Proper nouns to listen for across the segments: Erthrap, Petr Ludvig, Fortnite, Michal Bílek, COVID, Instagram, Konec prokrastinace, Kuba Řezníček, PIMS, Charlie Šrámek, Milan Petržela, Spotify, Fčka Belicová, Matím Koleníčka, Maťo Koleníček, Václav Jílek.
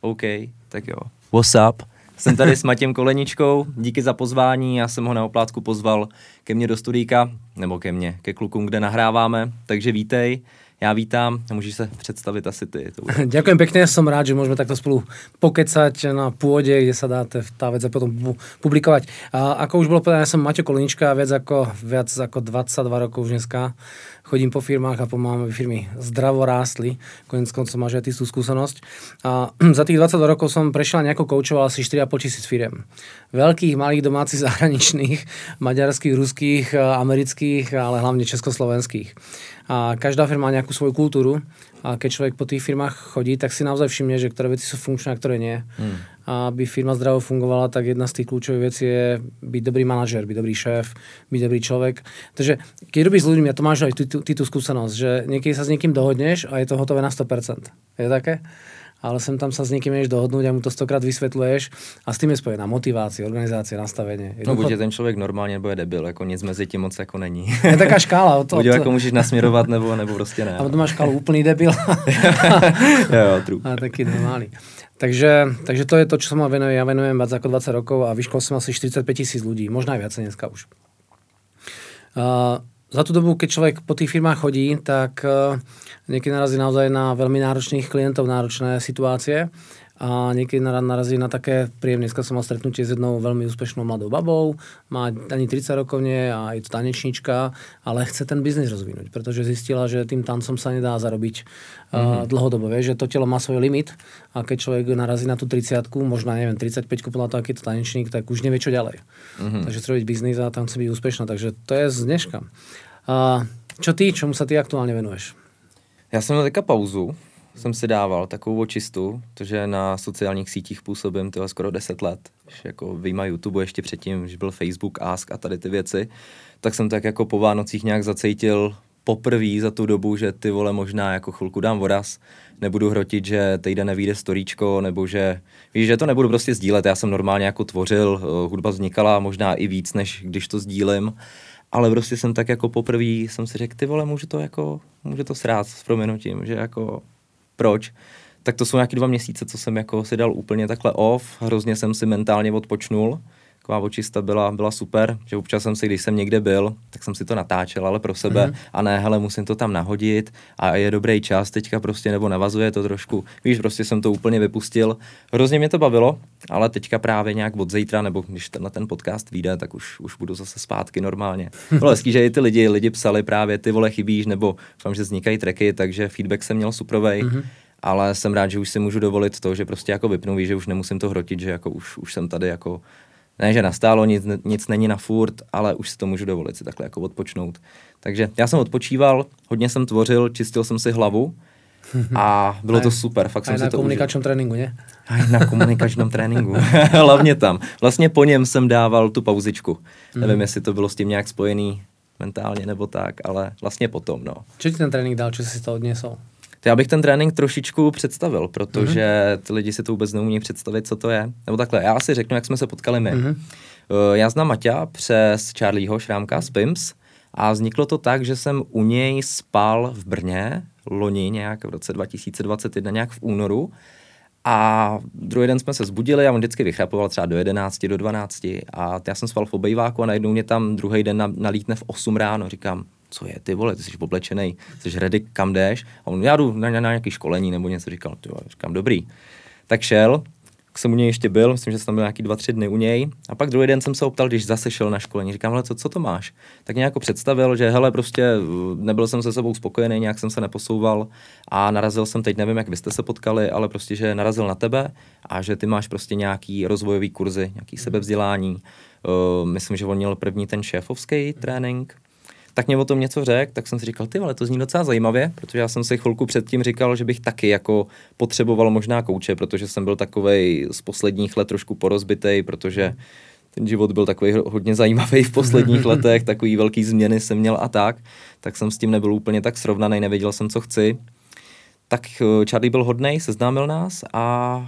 OK, tak jo. What's up? Jsem tady s Matěm Koleníčkou, díky za pozvání, já jsem ho na oplátku pozval ke mně do studíka, nebo ke mně, ke klukům, kde nahráváme, takže vítej. Ja vítam, môžeš sa predstaviť asi ty. Ďakujem pekne, som rád, že môžeme takto spolu pokecať na pôde, kde sa dá tá vec a potom publikovať. A ako už bolo povedané, ja som Maťo Koleníčka, viac ako 22 rokov už dneska chodím po firmách a pomáham, aby firmy zdravo rástli. Konec koncov máš aj ty tú skúsenosť. A za tých 22 rokov som prešiel a nejako koučoval asi 4,5 tisíc firiem. Veľkých, malých, domácich, zahraničných, maďarských, ruských, amerických, ale hlavne československých. A každá firma má nejakú svoju kultúru a keď človek po tých firmách chodí, tak si naozaj všimne, že ktoré veci sú funkčné a ktoré nie. A aby firma zdravo fungovala, tak jedna z tých kľúčových vecí je byť dobrý manažer, byť dobrý šéf, byť dobrý človek. Takže keď robíš s ľuďmi, a to máš aj ty tú skúsenosť, že niekedy sa s niekým dohodneš a je to hotové na 100%. Je také? Ale sem tam sa s niekým než dohodnúť a mu to 100-krát vysvetľuješ a s tým je spojená motivácia, organizácia, nastavenie. No buď je ten človek normálne, nebo je debil, ako nic mezi tím moc ako není. Je taká škála. Buď ho ako musíš nasmierovat, nebo prostě ne. A potom máš škálu úplný debil. Jo, a taký normálny. Takže to je to, čo som venujem. Ja venujem viac ako 20 rokov a vyškol som asi 45 000 ľudí, možno aj viac dneska už. Za tú dobu, keď človek po tých firmách chodí, tak niekedy narazí naozaj na veľmi náročných klientov, náročné situácie a niekedy narazí na také príjemné. Dneska som mal stretnutie s jednou veľmi úspešnou mladou babou, má ani 30 rokov nie a je to tanečnička, ale chce ten biznis rozvinúť, pretože zistila, že tým tancom sa nedá zarobiť dlhodobo, vie, že to telo má svoj limit a keď človek narazí na tú 30-ku, možno neviem, 35-ku, podľa toho, aký je to tanečník, tak už nevie, čo ďalej. Takže chce robiť biznis a tam chce byť úspešná, takže to je z dneška. Čomu sa ty aktuálne venuješ? Ja som na taká pauzu, som si dával takovou očistu, protože na sociálních sítích působím toho skoro 10 let, jako vyjma YouTube ještě předtím, že byl Facebook, Ask a tady ty věci, tak jsem tak jako po Vánocích nějak zacítil poprvé za tu dobu, že ty vole možná jako chvilku dám odraz, nebudu hrotit, že týden nevyjde storíčko, nebo že víš, že to nebudu prostě sdílet, já jsem normálně jako tvořil, hudba vznikala možná i víc, než když to sdílím, ale prostě jsem tak jako poprvé jsem si řekl, ty vole, můžu to srát s prominutím, že jako proč, tak to jsou nějaký 2 měsíce, co jsem jako si dal úplně takhle off, hrozně jsem si mentálně odpočnul, taková očista byla super, že občas jsem si, když jsem někde byl, tak jsem si to natáčel, ale pro sebe, a ne, hele, musím to tam nahodit a je dobrý čas teďka prostě, nebo navazuje to trošku, víš, prostě jsem to úplně vypustil, hrozně mě to bavilo, ale teďka právě nějak od zítra, nebo když na ten podcast vyjde, tak už budu zase zpátky normálně. Bylo hezký, že i ty lidi psali právě, ty vole, chybíš, nebo vám, že vznikají tracky, takže feedback jsem měl suprovej. Ale jsem rád, že už si můžu dovolit to, že prostě jako vypnu, víš, že už nemusím to hrotit, že jako už jsem tady jako, ne, že nastálo, nic není na furt, ale už si to můžu dovolit si takhle jako odpočnout. Takže já jsem odpočíval, hodně jsem tvořil, čistil jsem si hlavu a bylo to super. Fakt jsem si to užil. A na komunikačnom tréninku, ne? A na komunikačnom tréninku, hlavně tam. Vlastně po něm jsem dával tu pauzičku. Nevím, jestli to bylo s tím nějak spojený mentálně nebo tak, ale vlastně potom, no. Co ti ten trénink dal, co si to odnesl? To já bych ten trénink trošičku představil, protože ty lidi si to vůbec neumí představit, co to je. Nebo takhle, já si řeknu, jak jsme se potkali my. Já znám Maťa přes Charlieho Šrámka z PIMS a vzniklo to tak, že jsem u něj spal v Brně, loni nějak v roce 2021, nějak v únoru. A druhý den jsme se zbudili a on vždycky vychrapoval třeba do 11, do 12. A já jsem spal v obejváku a najednou mě tam druhý den nalítne v 8 ráno, říkám, co je, ty vole, ty jsi oblečenej, jsi ready, kam jdeš? A on, já jdu na nějaký školení nebo něco, říkal, ty vole, říkám, dobrý. Tak šel, tak jsem u něj ještě byl, myslím, že jsem tam byl nějaký 2-3 dny u něj a pak druhý den jsem se optal, když zase šel na školení, říkám, hele, co to máš? Tak nějak představil, že hele, prostě nebyl jsem se sebou spokojený, nějak jsem se neposouval a narazil jsem, teď nevím, jak vy jste se potkali, ale prostě, že narazil na tebe a že ty máš prostě nějaký rozvojový kurzy, nějaký sebevzdělání. Myslím, že on měl první ten šéfovský trénink. Tak mě o tom něco řekl, tak jsem si říkal, ty vole, to zní docela zajímavě, protože já jsem si chvilku předtím říkal, že bych taky jako potřeboval možná kouče, protože jsem byl takovej z posledních let trošku porozbitej, protože ten život byl takový hodně zajímavý v posledních letech, takový velký změny jsem měl a tak jsem s tím nebyl úplně tak srovnaný, nevěděl jsem, co chci. Tak Charlie byl hodnej, seznámil nás a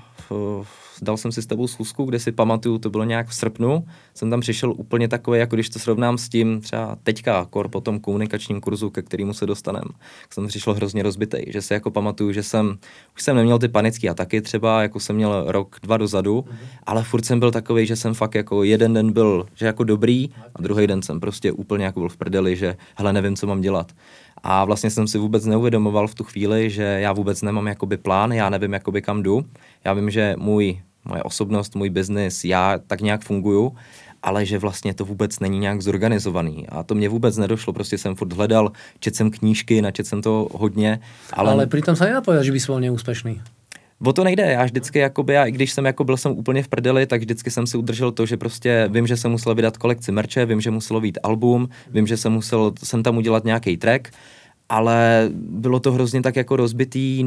dal jsem si s tebou schůzku, kde si pamatuju, to bylo nějak v srpnu, jsem tam přišel úplně takový, jako když to srovnám s tím třeba teďka, kor po tom komunikačním kurzu, ke kterému se dostanem, jsem přišel hrozně rozbitej, že si jako pamatuju, že už jsem neměl ty panické ataky třeba, jako jsem měl rok, dva dozadu, ale furt jsem byl takovej, že jsem fakt jako jeden den byl, že jako dobrý a druhý den jsem prostě úplně jako byl v prdeli, že hele, nevím, co mám dělat. A vlastně jsem si vůbec neuvědomoval v tu chvíli, že já vůbec nemám jakoby plán, já nevím jakoby kam jdu. Já vím, že moje osobnost, můj biznis, já tak nějak funguju, ale že vlastně to vůbec není nějak zorganizovaný. A to mě vůbec nedošlo, prostě jsem furt hledal, četl jsem knížky, načetl jsem to hodně. Ale pritom sa nenapovedal, že bys byl neúspešný. O to nejde, já vždycky, jakoby, i když jsem jako byl jsem úplně v prdeli, tak vždycky jsem si udržel to, že prostě vím, že jsem musel vydat kolekci merče, vím, že muselo být album, vím, že jsem tam udělat nějaký track, ale bylo to hrozně tak jako rozbitý.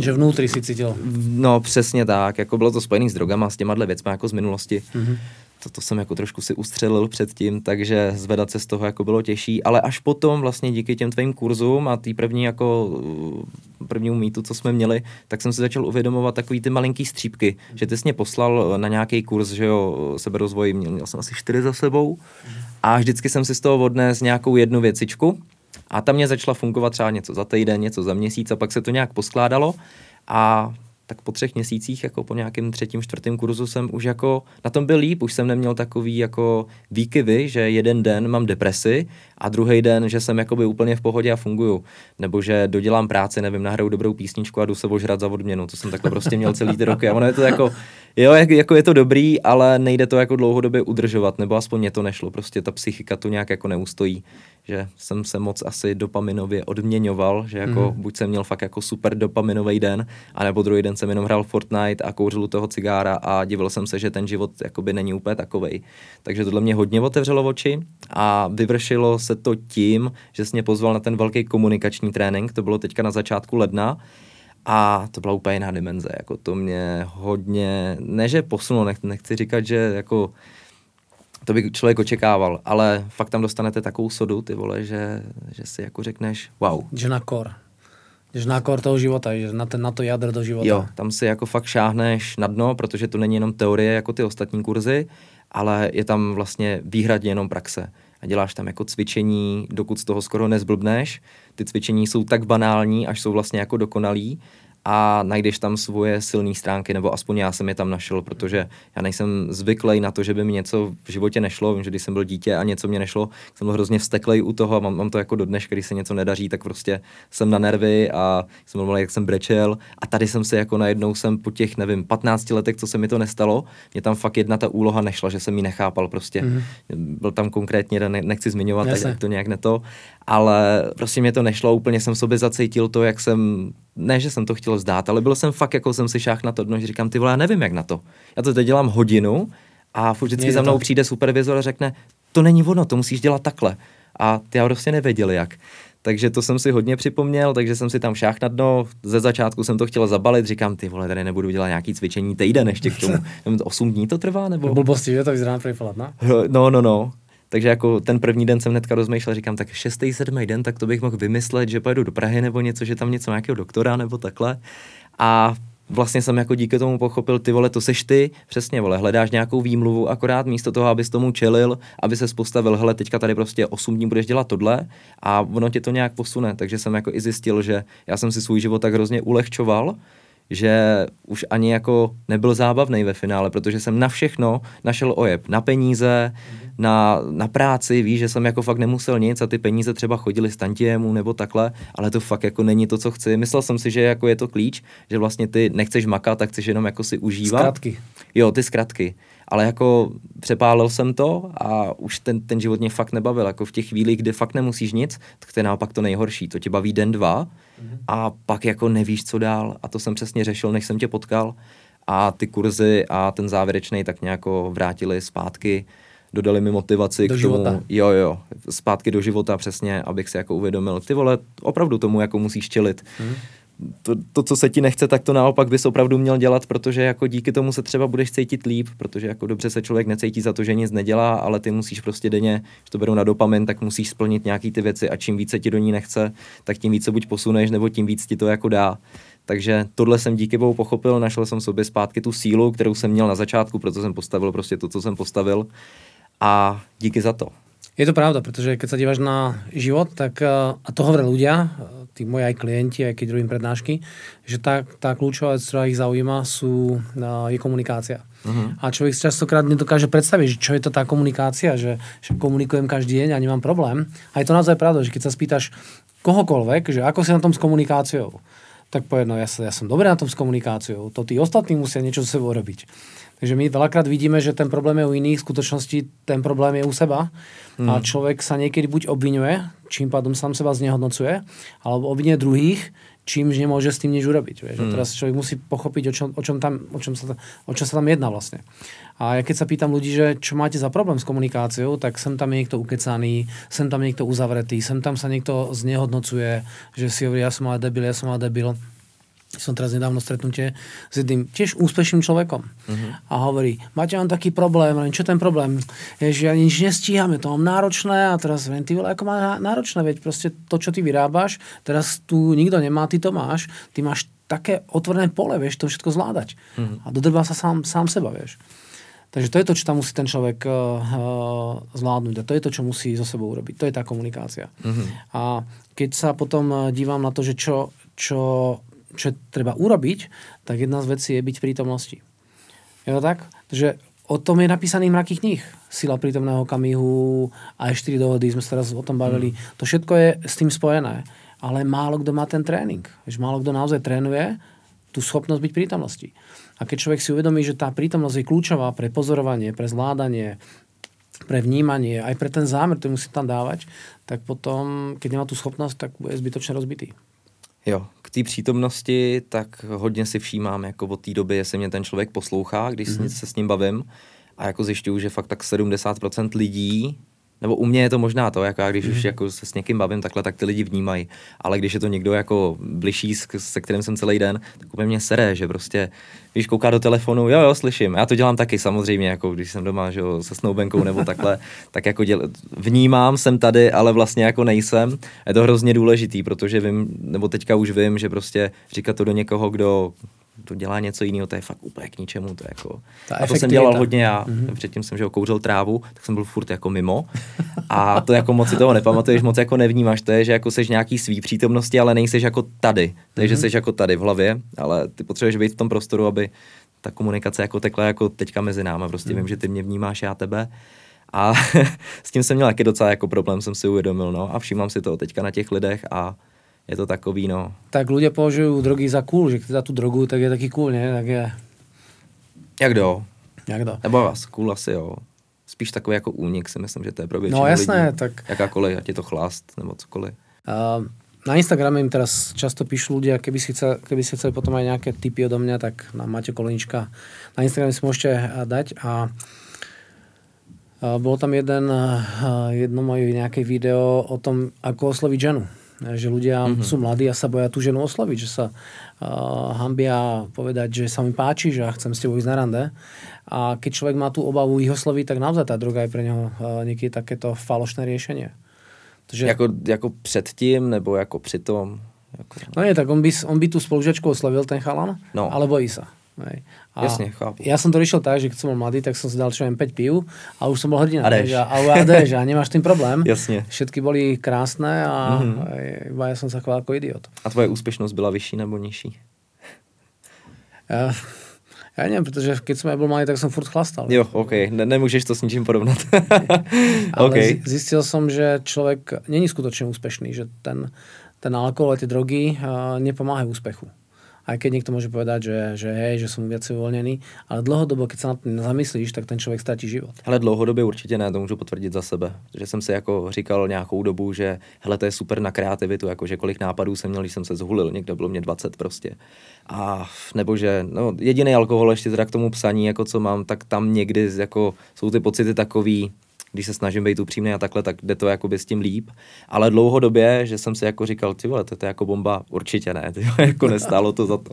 Že vnútri si cítil. No přesně tak, jako bylo to spojený s drogama, s těma věcmi jako z minulosti. Mm-hmm. To jsem jako trošku si ustřelil předtím, takže zvedat se z toho jako bylo těžší, ale až potom vlastně díky těm tvým kurzům a tý prvnímu mítu, co jsme měli, tak jsem si začal uvědomovat takový ty malinký střípky, že ty jsi mě poslal na nějaký kurz, že jo, seberozvoj, měl jsem asi 4 za sebou a vždycky jsem si z toho odnes nějakou jednu věcičku a tam mě začala fungovat třeba něco za týden, něco za měsíc a pak se to nějak poskládalo a tak po 3 měsících, jako po nějakém 3., 4. kurzu jsem už jako na tom byl líp, už jsem neměl takový jako výkyvy, že jeden den mám depresi a druhý den, že jsem jakoby úplně v pohodě a funguju, nebo že dodělám práci, nevím, nahraju dobrou písničku a jdu se ožrat za odměnu, to jsem takhle prostě měl celý ty roky a ono je to jako, jo, jako je to dobrý, ale nejde to jako dlouhodobě udržovat, nebo aspoň mě to nešlo, prostě ta psychika tu nějak jako neustojí, že jsem se moc asi dopaminově odměňoval, že jako buď jsem měl fakt jako super dopaminový den, anebo druhý den jsem jenom hrál Fortnite a kouřil u toho cigára a divil jsem se, že ten život jakoby není úplně takovej. Takže tohle mě hodně otevřelo oči a vyvršilo se to tím, že jsi mě pozval na ten velký komunikační trénink, to bylo teďka na začátku ledna a to byla úplně jiná dimenze, jako to mě hodně, ne že posunulo, nechci říkat, že jako to by člověk očekával, ale fakt tam dostanete takovou sodu, ty vole, že si jako řekneš wow. Že na kor. Jdeš na kor toho života, jdeš na to jádro do života. Jo, tam si jako fakt šáhneš na dno, protože to není jenom teorie jako ty ostatní kurzy, ale je tam vlastně výhradně jenom praxe. A děláš tam jako cvičení, dokud z toho skoro nezblbneš. Ty cvičení jsou tak banální, až jsou vlastně jako dokonalý. A najdeš tam svoje silné stránky, nebo aspoň já jsem je tam našel, protože já nejsem zvyklý na to, že by mi něco v životě nešlo. Vím, že když jsem byl dítě a něco mě nešlo, jsem byl hrozně vzteklej u toho a mám to jako do dneška, když se něco nedaří, tak prostě jsem na nervy a jsem mluvil, jak jsem brečel a tady jsem se jako najednou jsem po těch, nevím, 15 letech, co se mi to nestalo, mě tam fakt jedna ta úloha nešla, že jsem ji nechápal prostě. Byl tam konkrétně, nechci zmiňovat, tak to nějak neto, ale prostě mě to nešlo, úplně jsem v sobě zacítil to, jak jsem, ne, že jsem to chtěl zdát, ale byl jsem fakt, jako jsem si šáhl na to dno, že říkám, ty vole, já nevím, jak na to. Já to teď dělám hodinu a furt vždycky za mnou přijde supervizor a řekne, to není ono, to musíš dělat takhle. A ty já prostě nevěděl, jak. Takže to jsem si hodně připomněl, takže jsem si tam šáhl na dno, ze začátku jsem to chtěl zabalit, říkám, ty vole, tady nebudu dělat nějaký cvičení týden ještě k tomu. 8 dní to trvá, nebo? Blbosti, že to vyzerá na první pohled, ne? No. Takže jako ten první den jsem hnedka rozmýšlel, říkám, tak 6., 7. den, tak to bych mohl vymyslet, že pojedu do Prahy nebo něco, že tam něco nějakého doktora nebo takhle. A vlastně jsem jako díky tomu pochopil, ty vole, to seš ty, přesně vole, hledáš nějakou výmluvu, akorát místo toho, abys tomu čelil, aby ses postavil, hele, teďka tady prostě 8 dní budeš dělat tohle a ono tě to nějak posune. Takže jsem jako i zjistil, že já jsem si svůj život tak hrozně ulehčoval, že už ani jako nebyl zábavnej ve finále, protože jsem na všechno našel ojeb, na peníze, na práci, víš, že jsem jako fakt nemusel nic a ty peníze třeba chodily z tantiému nebo takhle, ale to fakt jako není to, co chci. Myslel jsem si, že jako je to klíč, že vlastně ty nechceš makat, tak chceš jenom jako si užívat. Zkratky. Jo, ty zkratky. Ale jako přepálil jsem to a už ten život mě fakt nebavil. Jako v těch chvílích, kdy fakt nemusíš nic, tak to je naopak to nejhorší. To tě baví den, dva a pak jako nevíš, co dál. A to jsem přesně řešil, než jsem tě potkal. A ty kurzy a ten závěrečný tak nějako vrátili zpátky, dodali mi motivaci do k života. Tomu. Jo, zpátky do života přesně, abych se jako uvědomil, ty vole, opravdu tomu jako musíš čelit. To, co se ti nechce, tak to naopak bys opravdu měl dělat, protože jako díky tomu se třeba budeš cítit líp, protože jako dobře se člověk necítí za to, že nic nedělá, ale ty musíš prostě denně, když to berou na dopamin, tak musíš splnit nějaký ty věci a čím více ti do ní nechce, tak tím více buď posuneš, nebo tím víc ti to jako dá. Takže tohle jsem díky bohu pochopil, našel jsem sobě zpátky tu sílu, kterou jsem měl na začátku, protože jsem postavil prostě to, co jsem postavil, a díky za to. Je to pravda, protože keď se díváš na život, tak, a to hovorí ľudia, tí moji aj klienti, aj keď robím prednášky, že tá kľúčová vec, ktorá ich zaujíma, je komunikácia. Uh-huh. A človek častokrát nedokáže predstaviť, čo je to tá komunikácia, že komunikujem každý deň a nemám problém. A je to naozaj pravda, že keď sa spýtaš kohokoľvek, že ako si na tom s komunikáciou, tak povedno, ja som dobrý na tom s komunikáciou, to tí ostatní musia niečo so sebou robiť. Takže my veľakrát vidíme, že ten problém je u iných, v skutočnosti ten problém je u seba a človek sa niekedy buď obviňuje, čím pádom sám seba znehodnocuje, alebo obviňuje druhých, čímž nemôže s tým nič urobiť. Vieš? A teraz človek musí pochopiť, o čom sa tam jedná vlastne. A ja keď sa pýtam ľudí, že čo máte za problém s komunikáciou, tak sem tam je niekto ukecaný, sem tam niekto uzavretý, sem tam sa niekto znehodnocuje, že si hovorí, ja som ale debil. Som teraz nedávno stretnutie s jedným tiež úspešným človekom. A hovorí, máte vám taký problém, čo ten problém? Je, že ja nič nestíham, je to mám náročné a teraz viem, ty vole, ako má náročné, veď proste to, čo ty vyrábaš, teraz tu nikto nemá, ty to máš, ty máš také otvorené pole, vieš, to všetko zvládať. A dodrbá sa sám seba, vieš. Takže to je to, čo tam musí ten človek zvládnuť a to je to, čo musí so sebou urobiť. To je tá komunikácia. A keď sa potom dívam na to, že čo treba urobiť, tak jedna z vecí je byť v prítomnosti. Je to tak? Takže o tom je napísaných mraky kníh. Sila prítomného okamihu a 4 dohody, sme sa teraz o tom bavili. To všetko je s tým spojené. Ale málo kto má ten tréning. Málo kto naozaj trénuje tú schopnosť byť v prítomnosti. A keď človek si uvedomí, že tá prítomnosť je kľúčová pre pozorovanie, pre zvládanie, pre vnímanie, aj pre ten zámer, ktorý musí tam dávať, tak potom, keď nemá tú schopnosť, tak bude zbytočne rozbitý. Jo, k té přítomnosti tak hodně si všímám, jako od té doby, jestli mě ten člověk poslouchá, když se s ním bavím a jako zjišťuju, že fakt tak 70% lidí, nebo u mě je to možná to, jako já když už jako se s někým bavím takhle, tak ty lidi vnímají, ale když je to někdo jako bližší, se kterým jsem celý den, tak úplně mě sere, že prostě, víš, kouká do telefonu, jo, slyším, já to dělám taky samozřejmě, jako když jsem doma, že jo, se snoubenkou nebo takhle, tak jako vnímám, jsem tady, ale vlastně jako nejsem. Je to hrozně důležitý, protože vím, nebo teďka už vím, že prostě říkat to do někoho, kdo to dělá něco jiného, to je fakt úplně k ničemu. To jako... A to jsem dělal hodně já. Předtím jsem, že kouřil trávu, tak jsem byl furt jako mimo. A to jako moc si toho nepamatuješ, moc jako nevnímáš. To je, že jako seš nějaký svý přítomnosti, ale nejseš jako tady. Takže seš jako tady v hlavě, ale ty potřebuješ být v tom prostoru, aby ta komunikace jako tekla jako teďka mezi náma. Prostě vím, že ty mě vnímáš, já tebe. A s tím jsem měl taky docela jako problém, jsem si uvědomil. No. A všímám si toho teďka na těch lidech a je to takový, no. Tak ľudia považujú drogy za cool, že keď dá tú drogu, tak je taký cool, ne? Tak je... Jak do. Nebo vás, cool asi, jo. Spíš takový jako únik, si myslím, že to je pro většinu lidí. No jasné, lidí. Tak... Jakákoliv, ať je to chlást, nebo cokoliv. Na Instagrame im teraz často píšu ľudia, keby si chceli potom aj nejaké tipy odo mňa, tak na Matě Koleníčka. Na Instagrame si môžete dať a... Bolo tam jedno moje nejaké video o tom, ako osloviť ženu. Že ľudia sú mladí a sa boja tú ženu osloviť, že sa hanbia povedať, že sa mi páči, že ja chcem s tebou ísť na rande. A keď človek má tú obavu ich osloviť, tak naozaj tá droga je pre neho niekedy takéto falošné riešenie. Takže... Jako předtím, nebo jako přitom? Jako... No nie, tak on by tú spolužačku oslovil, ten chalan, no. Ale bojí sa. A jasne, chápu. Ja som to riešil tak, že keď som bol mladý, tak som si dal 5 pív a už som bol hrdina. A nemáš tým problém. Jasne. Všetky boli krásne a iba ja som sa chvál ako idiot. A tvoja úspešnosť byla vyšší nebo nižší? Ja neviem, pretože keď som aj bol malý, tak som furt chlastal. Jo, ok, nemôžeš to s ničím porovnať. Ale okay. Zistil som, že človek není skutočne úspešný, že ten alkohol a tie drogy nepomáhajú úspechu. Aj keď niekto môže povedať, že som viac uvoľnený, ale dlhodobo, keď sa na to zamyslíš, tak ten človek stratí život. Ale dlouhodobě určitě ne, to můžu potvrdit za sebe. Že jsem si jako říkal nějakou dobu, že hele, to je super na kreativitu, jako že kolik nápadů jsem měl, když jsem se zhulil, někdo bylo mě 20 prostě. A nebo že no, jediný alkohol ještě teda k tomu psaní, jako co mám, tak tam někdy jako jsou ty pocity takový, když se snažím být upřímný a takhle, tak jde to jakoby s tím líp. Ale dlouhodobě, že jsem si jako říkal, ty vole, to je jako bomba, určitě ne, ty vole, jako nestálo to za to.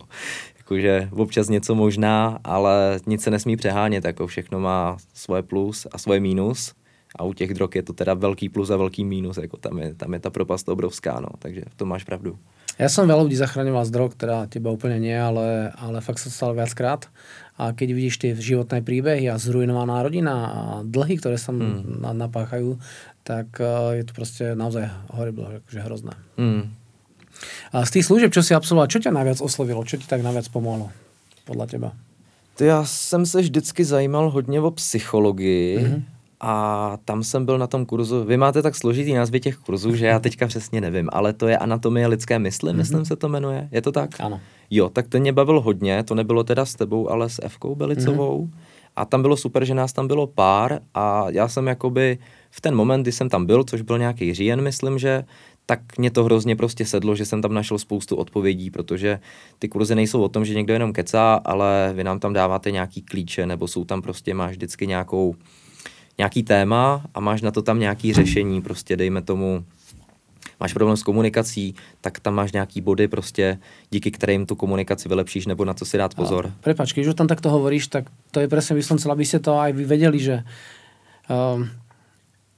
Jakože občas něco možná, ale nic se nesmí přehánět, jako všechno má svoje plus a svoje mínus. A u těch drog je to teda velký plus a velký mínus, jako tam je ta propast obrovská, no, takže to máš pravdu. Ja som veľa ľudí zachraňoval z drog, teda teba úplne nie, ale fakt sa stalo viackrát. A keď vidíš tie životné príbehy a zrujnovaná rodina a dlhy, ktoré sa napáchajú, tak je to proste naozaj horrible, že hrozné. Mm. A z tých služieb, čo si absolvoval, čo ťa najviac oslovilo? Čo ti tak najviac pomohlo? Podľa teba. Já jsem se vždycky zajímal hodně o psychologii a tam jsem byl na tom kurzu. Vy máte tak složitý názvy těch kurzů, že já teďka přesně nevím, ale to je anatomie lidské mysli, myslím se to jmenuje. Je to tak? Ano. Jo, tak ten mě bavil hodně, to nebylo teda s tebou, ale s Fkou Belicovou. A tam bylo super, že nás tam bylo pár a já jsem jakoby v ten moment, kdy jsem tam byl, což byl nějaký říjen, myslím, že tak mě to hrozně prostě sedlo, že jsem tam našel spoustu odpovědí, protože ty kurzy nejsou o tom, že někdo jenom kecá, ale vy nám tam dáváte nějaký klíče, nebo jsou tam prostě, máš vždycky nějaký téma a máš na to tam nějaký řešení, prostě dejme tomu, máš problém s komunikací, tak tam máš nějaký body prostě, díky kterým tu komunikaci vylepšíš, nebo na co si dát pozor. Prepáč, když už tam takto hovoríš, tak to je presne, myslím, celá by ste to aj vy vedeli, že...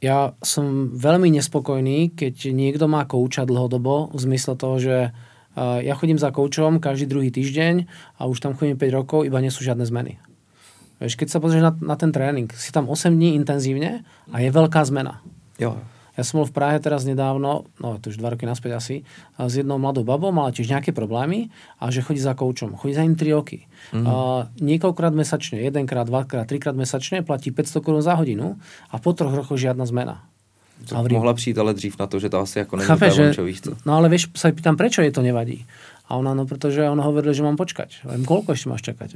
Ja som veľmi nespokojný, keď niekto má kouča dlhodobo, v zmysle toho, že ja chodím za koučom každý druhý týždeň a už tam chodím 5 rokov, iba nie sú žiadne zmeny. Vieš, keď sa pozrieš na ten tréning, si tam 8 dní intenzívne a je veľká zmena. Jo. Ja som bol v Prahe teraz nedávno, no to už 2 roky naspäť asi, s jednou mladou babou, mala tiež nejaké problémy a že chodí za koučom. Chodí za ním 3 roky. Niekoľkrát mesačne, 1-krát, 2-krát, 3-krát mesačne, platí 500 korun za hodinu a po 3 rokoch žiadna zmena. To mohla přijít ale dřív na to, že to asi ako není pravončo, víš to. No ale vieš, sa pýtam, prečo jej to nevadí? A ona, no pretože ona hovorila, že mám počkať. Viem, koľko ešte máš čakať.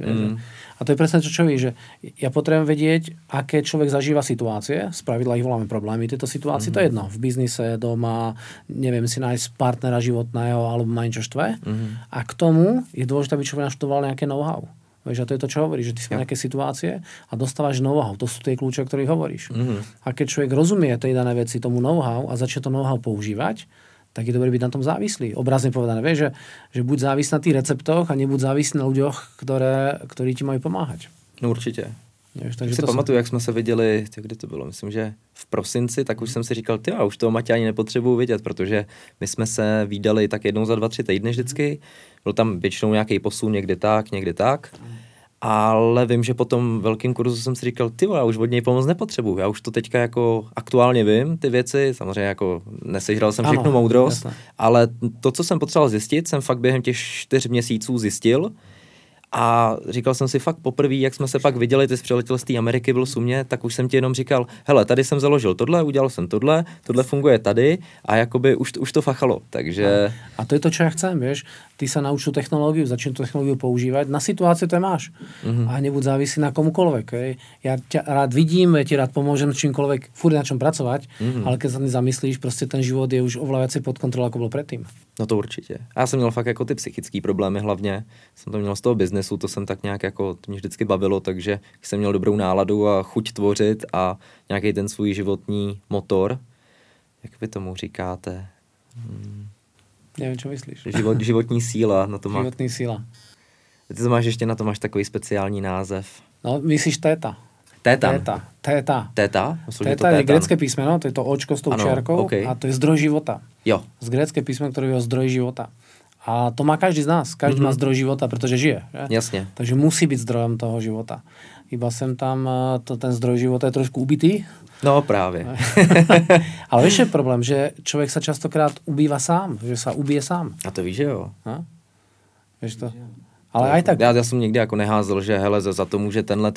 A to je presne to, čo ví, že ja potrebujem vedieť, aké človek zažíva situácie. Spravidla ich voláme problémy. Tieto situácie, to je jedno. V biznise, doma, neviem si nájsť partnera životného, alebo ma niečo štve. A k tomu je dôležité, aby človek naštudoval nejaké know-how. Vieš, a to je to, čo hovoríš, že ty si v nejaké situácie a dostávaš know-how. To sú tie kľúče, o ktorých hovoríš. A keď človek rozumie tej danej veci tomu know-how a začne to know-how používať, tak je dobré byť na tom závislý. Obrazne povedané, vieš, že buď závislý na tých receptoch a nebuď závislý na ľuďoch, ktorí ti majú pomáhať. No určite. Vieš, takže si pamatuju, jak sme sa videli, kde to bylo, myslím, že v prosinci, tak už jsem si říkal, ty, já už toho Maťa ani nepotřebuju vidět, protože my jsme se vídali tak jednou za 2-3 týdny vždycky. Byl tam většinou nějaký posun, někde tak. Ale vím, že po tom velkým kurzu jsem si říkal, ty, já už od něj pomoc nepotřebuju. Já už to teďka jako aktuálně vím, ty věci, samozřejmě jako nesežral jsem všechnu moudrost, jasné. Ale to, co jsem potřeboval zjistit, jsem fakt během těch 4 měsíců zjistil. A říkal jsem si fakt poprvé, jak jsme se pak viděli, ty jsi přiletěl z té Ameriky, byl sumě, tak už jsem ti jenom říkal, hele, tady jsem založil tohle, udělal jsem tohle, tohle funguje tady a jakoby už to fachalo, takže... A to je to, čo ja chcem, vieš, ty sa nauč tú technológiu, začni tú technológiu používať, na situáciu to máš a nebuď závislý na komukoľvek, hej. Ja ťa rád vidím, ja ti rád pomôžem čímkoľvek, furt na čom pracovať, ale keď sa ty zamyslíš, proste ten život je už oveľa viacej pod kontrolou, ako bol predtým. No to určitě. Já jsem měl fakt jako ty psychické problémy hlavně. Jsem to měl z toho biznesu, to jsem tak nějak jako, to mě vždycky bavilo, takže jsem měl dobrou náladu a chuť tvořit a nějaký ten svůj životní motor. Jak vy tomu říkáte? Nevím, čo myslíš. Životní síla. Na to má... Životní síla. Ty to máš ještě na to, máš takový speciální název. No, myslíš téta. Téta. Téta je grécké písmeno, to je to očko s tou čiarkou a to je zdroj života. Jo. Z grécké písmeno, ktoré je zdroj života. A to má každý z nás. Každý má zdroj života, pretože žije. Že? Jasne. Takže musí byť zdrojom toho života. Iba sem tam, ten zdroj života je trošku ubitý. No práve. Ale vieš, je problém, že človek sa častokrát ubýva sám. Že sa ubije sám. A to víš, že jo. Vieš to? Ale aj tak. Já jsem někdy jako neházel, že hele, za to může tenhle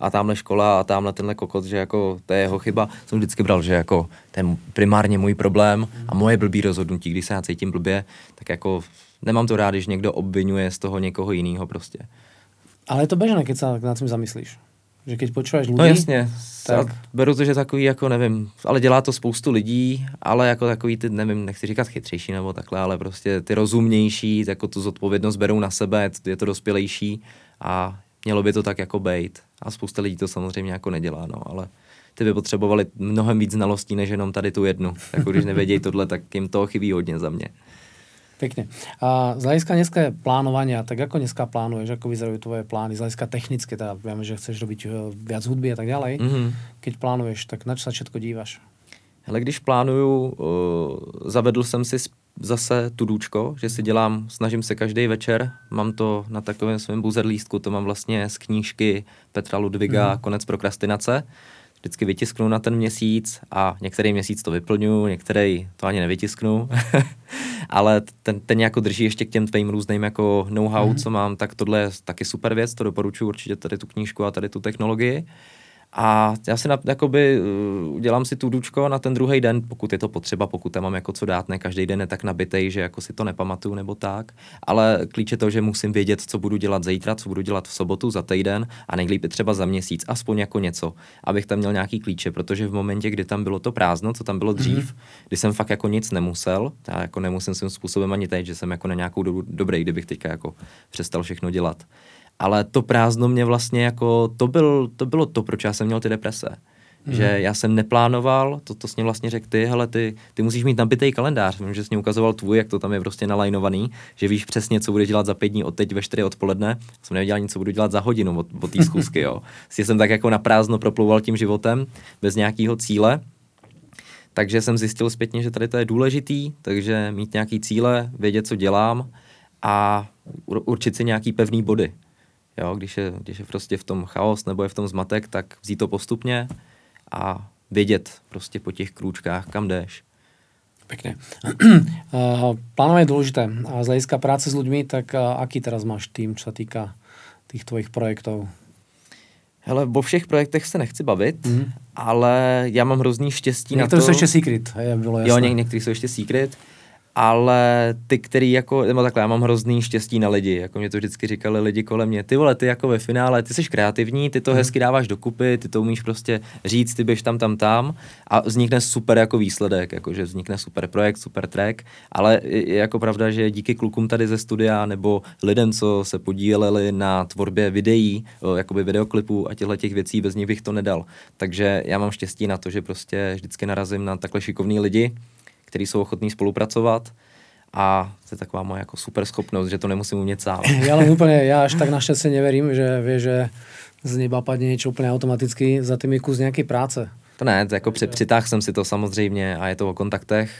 a tamhle škola a tamhle tenhle kokot, že jako to je jeho chyba. Jsem vždycky bral, že jako to je primárně můj problém a moje blbý rozhodnutí, když se já cítím blbě, tak jako nemám to rád, když někdo obvinuje z toho někoho jiného prostě. Ale je to bežné, keď sa nad tím zamyslíš. Že keď počúvaš ľudí... No jasne, tak... beru to, že takový, jako nevím, ale dělá to spoustu lidí, ale jako takový, ty, nevím, nechci říkat chytřejší nebo takhle, ale prostě ty rozumnější, jako tu zodpovědnost berou na sebe, je to dospělejší a mělo by to tak jako bejt. A spousta lidí to samozřejmě jako nedělá, no, ale ty by potřebovali mnohem víc znalostí, než jenom tady tu jednu. Jako když nevědějí tohle, tak jim toho chybí hodně za mě. Pekne. A z hľadiska dneska je plánovania, tak ako dneska plánuješ, ako vyzerajú tvoje plány, z hľadiska technické, teda vieme, že chceš robiť viac hudby a tak ďalej, keď plánuješ, tak na čo sa všetko dívaš? Hele, když plánuju, zavedl jsem si zase tudůčko, že si dělám, snažím se každý večer, mám to na takovém svém buzzer lístku, to mám vlastně z knížky Petra Ludviga Konec prokrastinace. Vždycky vytisknu na ten měsíc a některý měsíc to vyplňu, některý to ani nevytisknu, ale ten jako drží ještě k těm tvým různým jako know-how, co mám, tak tohle je taky super věc, to doporučuji určitě tady tu knížku a tady tu technologii. A já si udělám si tu důčko na ten druhý den, pokud je to potřeba, pokud tam mám jako co dát, ne každý den je tak nabitej, že jako si to nepamatuju nebo tak, ale klíč je to, že musím vědět, co budu dělat zítra, co budu dělat v sobotu, za týden a nejlíp třeba za měsíc, aspoň jako něco, abych tam měl nějaký klíče, protože v momentě, kdy tam bylo to prázdno, co tam bylo dřív, kdy jsem fakt jako nic nemusel, já jako nemusím svým způsobem ani teď, že jsem jako na nějakou dobu dobrý, kdybych teďka jako přestal všechno dělat. Ale to prázdno mě vlastně jako, to bylo to, proč já jsem měl ty deprese. Že já jsem neplánoval, to s ním vlastně řekl ty, hele, ty musíš mít nabitej kalendář. Vím, že jsi mě ukazoval tvůj, jak to tam je prostě nalajnovaný, že víš přesně, co bude dělat za 5 dní od teď ve 4 odpoledne. Jsem nevěděl nic, co budu dělat za hodinu od té schůzky, jo. Vlastně jsem tak jako na prázdno proplouval tím životem, bez nějakého cíle. Takže jsem zjistil zpětně, že tady to je důležitý, takže mít nějaký cíle, vědět, co dělám a určit si nějaký pevný body. Jo, když je prostě v tom chaos nebo je v tom zmatek, tak vzít to postupně a vědět prostě po těch krůčkách, kam jdeš. Pekne. Plánovanie je dôležité. A z hľadiska práce s ľuďmi, tak aký teraz máš tým, čo sa týka tých tvojich projektov? Hele, o všech projektech se nechci bavit, ale já mám hrozný štěstí na to. Některé jsou ještě secret, bylo jasné. Jo, některé jsou ještě secret. Ale ty, který jako, nebo takhle, já mám hrozný štěstí na lidi, jako mě to vždycky říkali lidi kolem mě, ty vole, ty jako ve finále, ty jsi kreativní, ty to hezky dáváš dokupy, ty to umíš prostě říct, ty běž tam a vznikne super jako výsledek, jakože vznikne super projekt, super track, ale je jako pravda, že díky klukům tady ze studia nebo lidem, co se podíleli na tvorbě videí, jakoby videoklipů a těch věcí, bez nich bych to nedal. Takže já mám štěstí na to, že prostě vždycky narazím na takhle šikovný lidi, ktorí sú ochotní spolupracovať a to je taková moja ako super schopnosť, že to nemusím umieť sám. Ja až tak našťastie neverím, že vieš, že z neba padne niečo úplne automaticky, za tým je kus nejakej práce. To ne, to ako přitáhl som si to samozrejme a je to o kontaktech,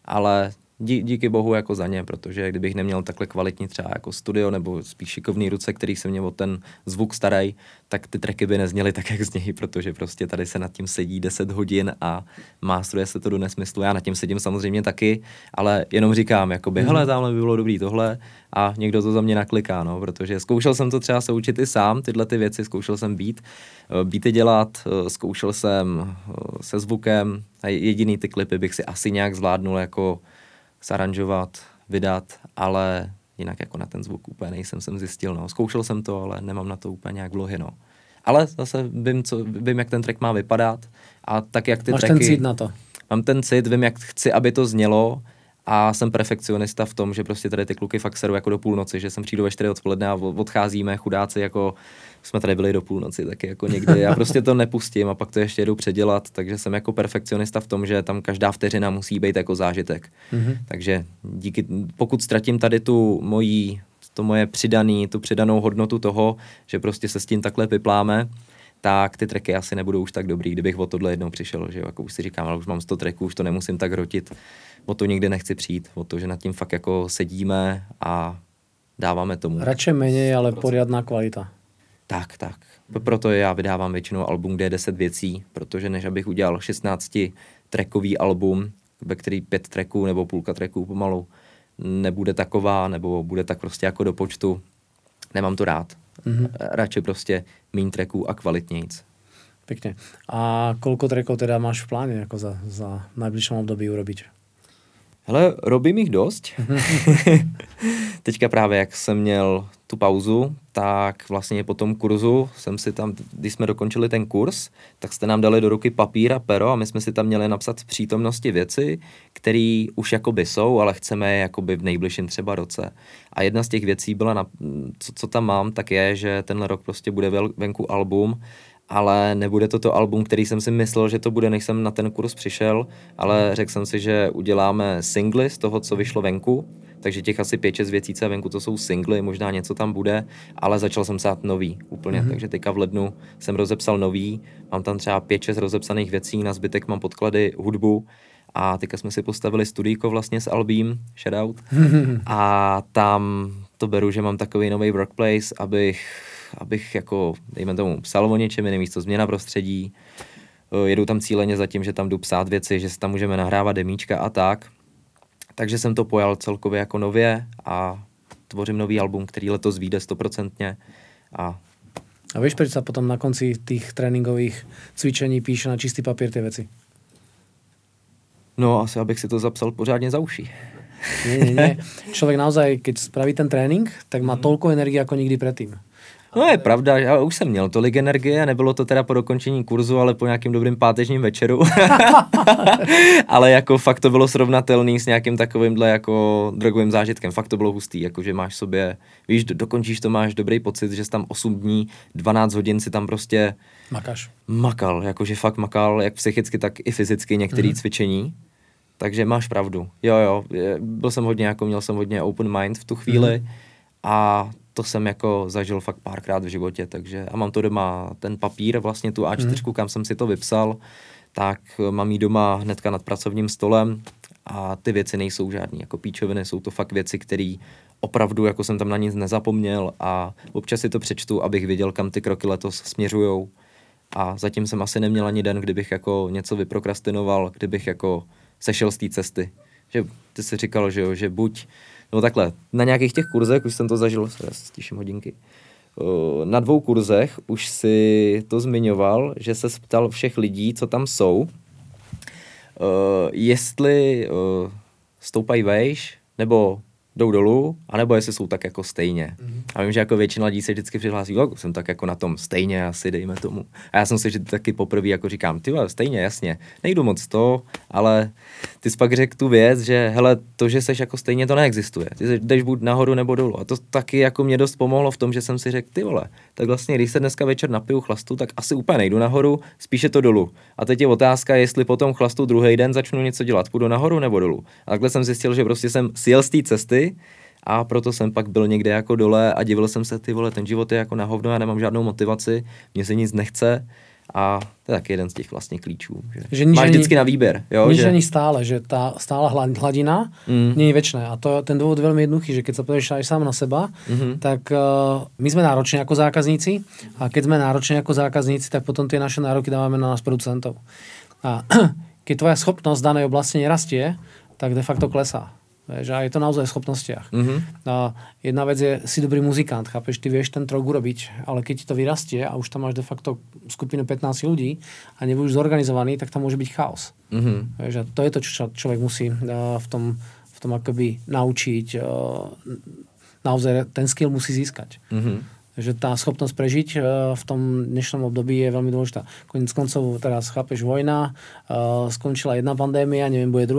ale díky bohu jako za ně, protože kdybych neměl takhle kvalitní třeba jako studio nebo spíš šikovný ruce, který se mě o ten zvuk starají, tak ty tracky by nezněly tak, jak znějí, protože prostě tady se nad tím sedí 10 hodin a mástruje se to do nesmyslu. Já nad tím sedím samozřejmě taky, ale jenom říkám, jakoby, hele, tamhle by bylo dobrý tohle a někdo to za mě nakliká, no, protože zkoušel jsem to třeba se učit i sám, tyhle ty věci, zkoušel jsem beaty dělat, zkoušel jsem se zvukem a jediný ty klipy bych si asi nějak zvládnul jako zaranžovat, vydat, ale jinak jako na ten zvuk úplně nejsem zjistil, no. Zkoušel jsem to, ale nemám na to úplně nějak vlohy, no. Ale zase vím, jak ten track má vypadat a tak, jak ty tracky... Máš ten cít na to. Mám ten cít, vím, jak chci, aby to znělo a jsem perfekcionista v tom, že prostě tady ty kluky fakt seru jako do půlnoci, že jsem přijdu ve 4 odpoledne a odcházíme chudáci jako... Jsme tady byli do půlnoci taky jako někdy. Já prostě to nepustím a pak to ještě jedu předělat, takže jsem jako perfekcionista v tom, že tam každá vteřina musí být jako zážitek. Takže pokud ztratím tady tu moji, to moje přidanou hodnotu toho, že prostě se s tím takhle vypláme, tak ty tracky asi nebudou už tak dobrý, kdybych o tohle jednou přišel, že jako už si říkám, ale už mám 100 tracků, už to nemusím tak hrotit. O to nikdy nechci přijít, o to, že nad tím fakt jako sedíme a dáváme tomu. Radši méně, ale poriadná kvalita. Tak. Proto já vydávám většinou album, kde je 10 věcí, protože než abych udělal 16trackový album, ve který 5 tracků nebo půlka tracků pomalu nebude taková, nebo bude tak prostě jako do počtu, nemám to rád. Radši prostě míň tracků a kvalitnějc. Pěkně. A koľko tracků teda máš v pláně jako za najbližším období urobiť? Hele, robím jich dost. Teďka právě, jak jsem měl tu pauzu, tak vlastně po tom kurzu jsem si tam, když jsme dokončili ten kurz, tak jste nám dali do ruky papír a pero a my jsme si tam měli napsat v přítomnosti věci, které už jakoby jsou, ale chceme je jakoby v nejbližším třeba roce. A jedna z těch věcí byla, co tam mám, tak je, že tenhle rok prostě bude venku album, ale nebude to album, který jsem si myslel, že to bude, než jsem na ten kurz přišel, ale řekl jsem si, že uděláme singly z toho, co vyšlo venku, takže těch asi 5-6 věcí, co venku, to jsou singly, možná něco tam bude, ale začal jsem psát nový úplně, takže teďka v lednu jsem rozepsal nový, mám tam třeba 5-6 rozepsaných věcí, na zbytek mám podklady, hudbu a teďka jsme si postavili studijko vlastně s Albím, shoutout, a tam to beru, že mám takový nový workplace, abych jako, dejme tomu, psal o něčem, jiné místo změna prostředí, jedu tam cíleně za tím, že tam jdu psát věci, že si tam můžeme nahrávat demíčka a tak, takže jsem to pojal celkově jako nově a tvořím nový album, který letos vyjde 100% A vieš, prečo sa potom na konci tých tréningových cvičení píše na čistý papier tie veci? No, asi abych si to zapsal pořádne za uši. Nie. Človek naozaj, keď spraví ten tréning, tak má toľko energie ako nikdy predtým. No je pravda, já už jsem měl tolik energie, nebylo to teda po dokončení kurzu, ale po nějakým dobrým pátečním večeru. Ale jako fakt to bylo srovnatelný s nějakým takovýmhle jako drogovým zážitkem. Fakt to bylo hustý, jakože máš sobě, víš, dokončíš to, máš dobrý pocit, že jsi tam 8 dní, 12 hodin si tam prostě makal, jakože fakt makal, jak psychicky, tak i fyzicky některé cvičení. Takže máš pravdu. Jo, měl jsem hodně open mind v tu chvíli a to jsem jako zažil fakt párkrát v životě, takže a mám to doma, ten papír, vlastně tu A4, kam jsem si to vypsal, tak mám ji doma hnedka nad pracovním stolem a ty věci nejsou žádný jako píčoviny, jsou to fakt věci, které opravdu, jako jsem tam na nic nezapomněl a občas si to přečtu, abych věděl, kam ty kroky letos směřujou a zatím jsem asi neměl ani den, kdybych jako něco vyprokrastinoval, kdybych jako sešel z té cesty, že ty si říkal, že jo, že buď no takhle, na nějakých těch kurzech, už jsem to zažil, stíším hodinky, na 2 kurzech už si to zmiňoval, že se ptal všech lidí, co tam jsou, jestli stoupají vejš, nebo jdou dolů, anebo jestli jsou tak jako stejně. A vím, že jako většina lidí se vždycky přihlásí, jsem tak jako na tom stejně asi, dejme tomu. A já jsem si taky poprvé jako říkám, stejně, jasně, nejdu moc to, ale ty jsi pak řekl tu věc, že hele, to, že seš jako stejně, to neexistuje. Ty jdeš buď nahoru nebo dolů. A to taky jako mě dost pomohlo v tom, že jsem si řekl, tak vlastně, když se dneska večer napiju chlastu, tak asi úplně nejdu nahoru, spíše to dolů. A teď je otázka, jestli potom chlastu druhý den začnu něco dělat, půjdu nahoru nebo dolů. A takhle jsem zjistil, že prostě jsem sjel z té cesty. A proto jsem pak byl někde jako dole a divil jsem se, ty vole, ten život je jako na hovno, já nemám žádnou motivaci, mně se nic nechce a to je taky jeden z těch vlastně klíčů. Že máš vždycky na výběr. Nížení stále, že tá stála hladina nie je večná a to, ten dôvod je veľmi jednoduchý, že keď sa pozrieš aj sám na seba, tak my sme nároční ako zákazníci a keď sme nároční ako zákazníci, tak potom tie naše nároky dávame na nás producentov. A keď tvoja schopnosť danej oblasti nerastie, tak de facto klesá. Že je to naozaj v schopnostiach. Jedna vec je, si dobrý muzikant, chápeš, ty vieš ten trok urobiť, ale keď ti to vyrastie a už tam máš de facto skupinu 15 ľudí a nebudeš zorganizovaný, tak tam môže byť chaos. Že to je to, čo človek musí v tom akoby naučiť. Naozaj ten skill musí získať. Že tá schopnosť prežiť v tom dnešnom období je veľmi dôležitá. Koniec koncov teraz, chápeš, vojna, skončila jedna pandémia, neviem, nebude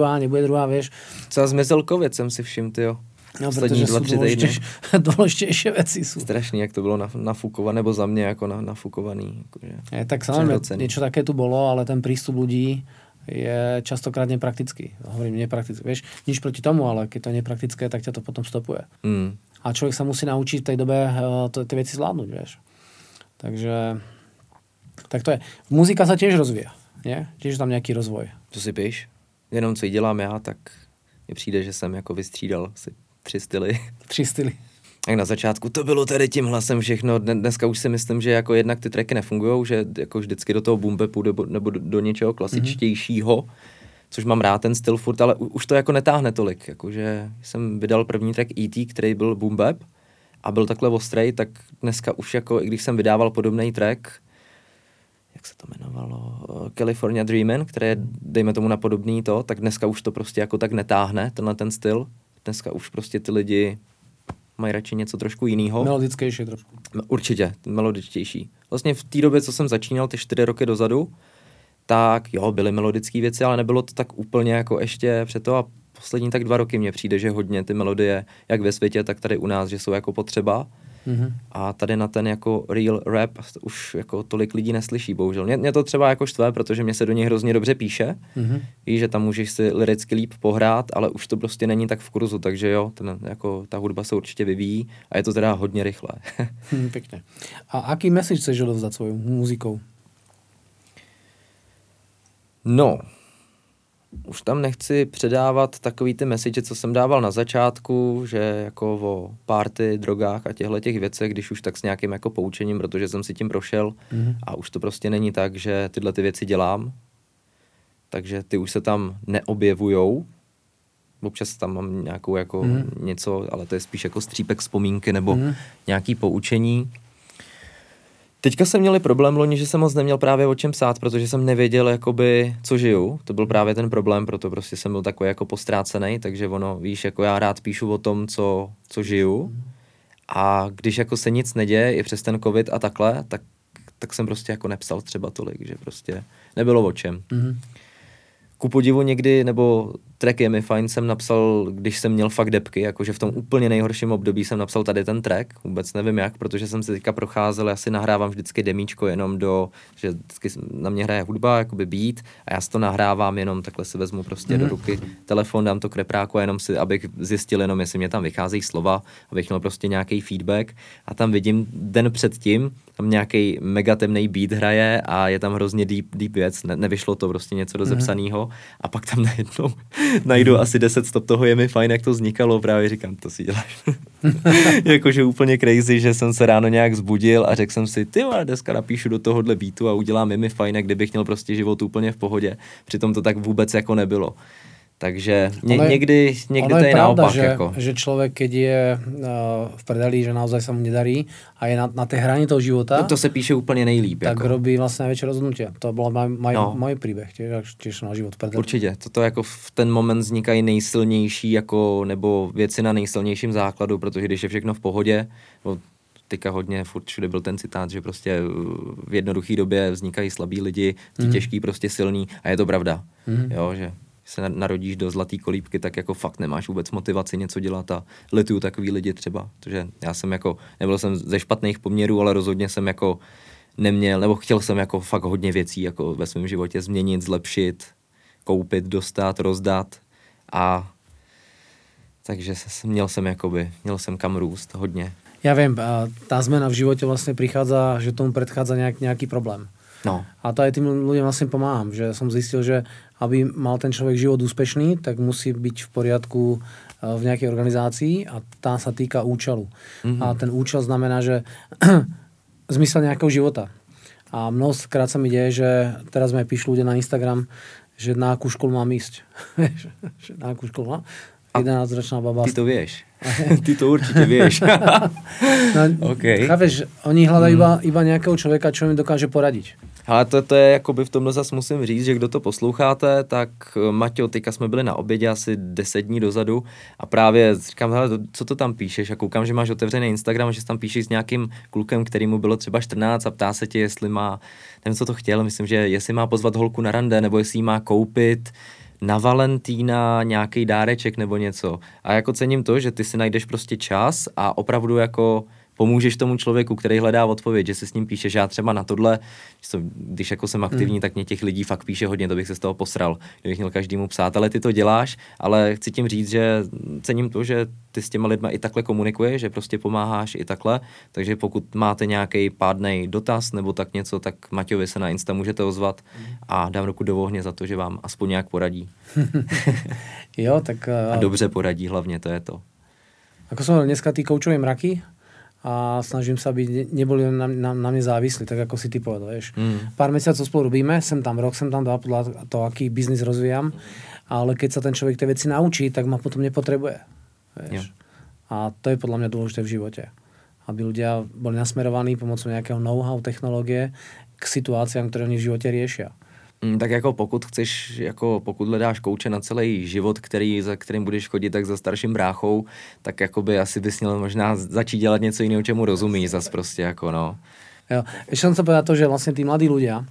druhá, vieš. Co zmizel COVID, som si všiml, tyjo. No, pretože sú dôležitejšie veci sú. Strašný, jak to bolo nafúkované, nebo za mňa ako nafúkovaný. Akože tak samozrejme, niečo také tu bolo, ale ten prístup ľudí je častokrát nepraktický. Hovorím, nepraktický, vieš, nič proti tomu, ale keď to je nepraktické, tak ťa to potom stopuje. A človek sa musí naučiť v tej dobe tie veci zvládnuť, vieš. Takže, tak to je. Muzika sa tiež rozvíja, nie? Tiež tam nejaký rozvoj. To si píš? Jenom co dělám já, tak mi přijde, že jsem jako vystřídal si 3 styly. 3 styly. Tak na začátku to bylo tady tím hlasem všechno. Dneska už si myslím, že jako jednak ty tracky nefungujou, že jako vždycky do toho boom-bapu nebo do něčeho klasičtějšího. Což mám rád ten styl furt, ale už to jako netáhne tolik. Jakože jsem vydal první track E.T., který byl boom bap a byl takhle ostrej, tak dneska už jako, i když jsem vydával podobný track, jak se to jmenovalo, California Dreamin', který je, dejme tomu, napodobný to, tak dneska už to prostě jako tak netáhne, tenhle ten styl. Dneska už prostě ty lidi mají radši něco trošku jinýho. Melodickejší trošku. Určitě, melodičtější. Vlastně v té době, co jsem začínal, ty 4 roky dozadu, tak jo, byly melodické věci, ale nebylo to tak úplně jako ještě před toho a poslední tak 2 roky mně přijde, že hodně ty melodie, jak ve světě, tak tady u nás, že jsou jako potřeba a tady na ten jako real rap už jako tolik lidí neslyší, bohužel. Mě to třeba jako štve, protože mě se do něj hrozně dobře píše, víš, že tam můžeš si liricky líp pohrát, ale už to prostě není tak v kurzu, takže jo, jako ta hudba se určitě vyvíjí a je to teda hodně rychle. Pěkně. A aký message chceš odovzdat svojou muzikou? No, už tam nechci předávat takový ty message, co jsem dával na začátku, že jako o party, drogách a těchto těch věcech, když už tak s nějakým jako poučením, protože jsem si tím prošel a už to prostě není tak, že tyhle ty věci dělám, takže ty už se tam neobjevujou. Občas tam mám nějakou jako něco, ale to je spíš jako střípek vzpomínky nebo nějaký poučení. Teďka jsem měl problém loni, že jsem moc neměl právě o čem psát, protože jsem nevěděl, jakoby, co žiju. To byl právě ten problém, proto prostě jsem byl takový jako postrácený, takže ono, víš, jako já rád píšu o tom, co žiju. A když jako se nic neděje, i přes ten covid a takhle, tak jsem prostě jako nepsal třeba tolik, že prostě nebylo o čem. Ku podivu někdy, nebo track je mi fajn, jsem napsal, když jsem měl fakt depky, jakože v tom úplně nejhorším období jsem napsal tady ten track, vůbec nevím jak, protože jsem se teďka procházel, já si nahrávám vždycky demíčko jenom že vždycky na mě hraje hudba, jakoby beat, a já si to nahrávám jenom, takhle si vezmu prostě do ruky telefon, dám to k repráku a jenom si, abych zjistil jenom, jestli mě tam vycházejí slova, abych měl prostě nějaký feedback, a tam vidím den předtím, tam nějaký mega temnej beat hraje a je tam hrozně deep věc, nevyšlo to prostě něco rozepsanýho, a pak tam najednou najdu asi 10 stop toho, je mi fajn, jak to vznikalo, právě říkám, to si děláš. Jakože úplně crazy, že jsem se ráno nějak zbudil a řekl jsem si, dneska napíšu do tohohle beatu a udělám je mi fajn, jak kdybych měl prostě život úplně v pohodě. Přitom to tak vůbec jako nebylo. Takže niekdy to je naopak. Že, ako. Že človek, keď je v predeli, že naozaj sa mu nedarí a je na tej hrane toho života, to sa píše úplne nejlíp. Tak ako. Robí vlastne najväčšie rozhodnutia. To bol môj príbeh, tiež na život v predeli. Určite, toto ako v ten moment vznikají nejsilnejší, ako, nebo veci na nejsilnejším základu, pretože když je všechno v pohodě, teďka hodně furt všude byl ten citát, že prostě v jednoduchý době vznikají slabí lidi, ti těžký prostě silní, a je to pravda. Jo, že se narodíš do zlatý kolíbky, tak jako fakt nemáš vůbec motivaci něco dělat a lituju takový lidi třeba, protože já jsem jako, nebyl jsem ze špatných poměrů, ale rozhodně jsem jako neměl, nebo chtěl jsem jako fakt hodně věcí jako ve svém životě změnit, zlepšit, koupit, dostat, rozdat, a takže měl jsem kam růst hodně. Já vím, ta změna v životě vlastně přichází, že tomu předchází nějaký problém. No. A to aj tým ľuďom vlastne pomáham, že som zistil, že aby mal ten človek život úspešný, tak musí byť v poriadku v nejakej organizácii, a tá sa týka účelu. A ten účel znamená, že zmysel nejakého života. A mnohokrát sa mi deje, že teraz mi píšu ľudia na Instagram, že na akú školu mám ísť. Že na akú školu mám? 11-ročná baba. Ty to vieš. Ty to určite vieš. Okay. Chápeš, oni hľadajú iba nejakého človeka, čo im dokáže poradiť. Ale to je, jakoby v tomhle zase musím říct, že kdo to posloucháte, tak Maťo, teďka jsme byli na obědě asi 10 dní dozadu a právě říkám, hele, co to tam píšeš? A koukám, že máš otevřený Instagram, že tam píšeš s nějakým klukem, kterýmu bylo třeba 14, a ptá se tě, jestli má, nevím, co to chtěl, myslím, že jestli má pozvat holku na rande, nebo jestli jí má koupit na Valentína nějaký dáreček nebo něco. A jako cením to, že ty si najdeš prostě čas a opravdu jako pomůžeš tomu člověku, který hledá odpověď, že si s ním píšeš. Já třeba na tohle, když jako jsem aktivní, tak mě těch lidí fakt píše hodně, to bych se z toho posral, kdybych měl každému psát, ale ty to děláš, ale chci tím říct, že cením to, že ty s těma lidma i takhle komunikuješ, že prostě pomáháš i takhle, takže pokud máte nějaký pádnej dotaz nebo tak něco, tak Maťovi se na Insta můžete ozvat a dám ruku do ohně za to, že vám aspoň nějak poradí. Jo, tak... A dobře poradí, hlavně to je to. Ako som dneska tí koučové mraky, a snažím sa, aby neboli na mne závislí, tak ako si ty povedal, vieš. Pár mesiacov spolu robíme, sem tam rok, sem tam dva, podľa toho, aký biznis rozvíjam, ale keď sa ten človek tie veci naučí, tak ma potom nepotrebuje, vieš. Yeah. A to je podľa mňa dôležité v živote. Aby ľudia boli nasmerovaní pomocou nejakého know-how, technológie k situáciám, ktoré oni v živote riešia. Tak jako pokud chceš, jako pokud hledáš kouče na celý život, za kterým budeš chodit, tak za starším bráchou, tak jakoby asi bys měl možná začít dělat něco jiného, čemu rozumí zas prostě, jako no. Jo, ešte som sa povedať to, že vlastne tí mladí ľudia,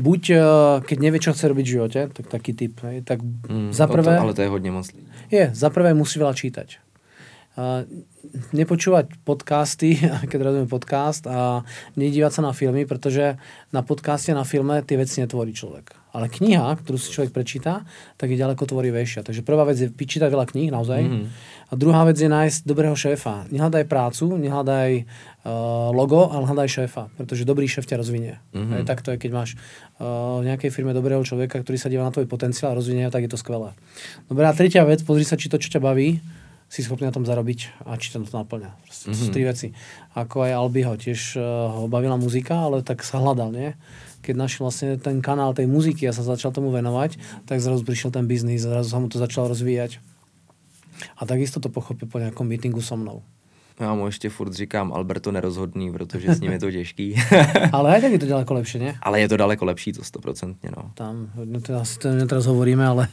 buď keď nevie, čo chce robiť v živote, tak taký typ, tak za prvé... Ale to je hodně moc. Za prvé musí veľa čítať. nepočúvať podcasty, keď robíme podcast, a nedívať sa na filmy, pretože na podcaste, na filme tie veci netvorí človek. Ale kniha, ktorú si človek prečíta, tak je ďaleko tvorivejšia. Takže prvá vec je prečítať veľa kníh, naozaj. Mm-hmm. A druhá vec je nájsť dobrého šéfa. Nehľadaj prácu, nehľadaj logo, ale hľadaj šéfa. Pretože dobrý šéf ťa rozvinie. Mm-hmm. Tak to je, keď máš v nejakej firme dobrého človeka, ktorý sa díva na tvoj potenciál a rozvinie, tak je to skvelé. Dobre, a tretia vec, pozri sa, či to, čo ťa baví, si schopný na tom zarobiť a či to naplňa. Proste, to sú tri veci. Ako aj Albiho, tiež ho bavila muzika, ale tak sa hľadal, nie? Keď našiel vlastne ten kanál tej muziky a sa začal tomu venovať, tak zrazu prišiel ten biznis, zrazu sa mu to začal rozvíjať. A takisto to pochopil po nejakom meetingu so mnou. Já mu ještě furt říkám Alberto nerozhodný, protože s ním je to těžký. Ale aj tak je to daleko lepší, ne? Ale je to daleko lepší, to 100%, no. Tam, no to asi teraz hovoríme, ale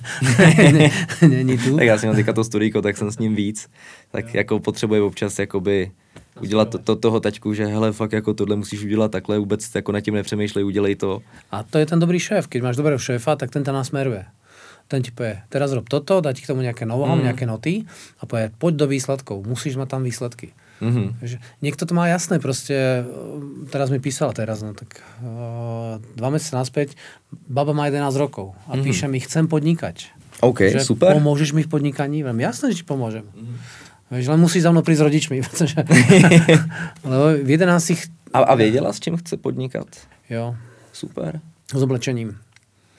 není tu. Tak já jsem teďka to studijko, tak jsem s ním víc. Tak jo. Jako potřebuje občas jakoby udělat to, toho taťku, že hele, fakt jako tohle musíš udělat takhle, vůbec jako nad tím nepřemýšlej, udělej to. A to je ten dobrý šéf, když máš dobrého šéfa, tak ten nasmeruje. Ten ti povie, teraz rob toto, dá ti k tomu nejaké know-how, nejaké noty a povie, poď do výsledkov, musíš mať tam výsledky. Takže niekto to má jasné, proste, teraz mi písala teraz, no tak 2 mesiace naspäť, baba má 11 rokov a píše mi, chcem podnikať. OK, že super. Pomôžeš mi v podnikaní? Viem, jasné, že ti pomôžem. Len musíš za mnou prísť s rodičmi, pretože lebo v 11 A vedela, s čím chce podnikať? Jo. Super. S oblečením.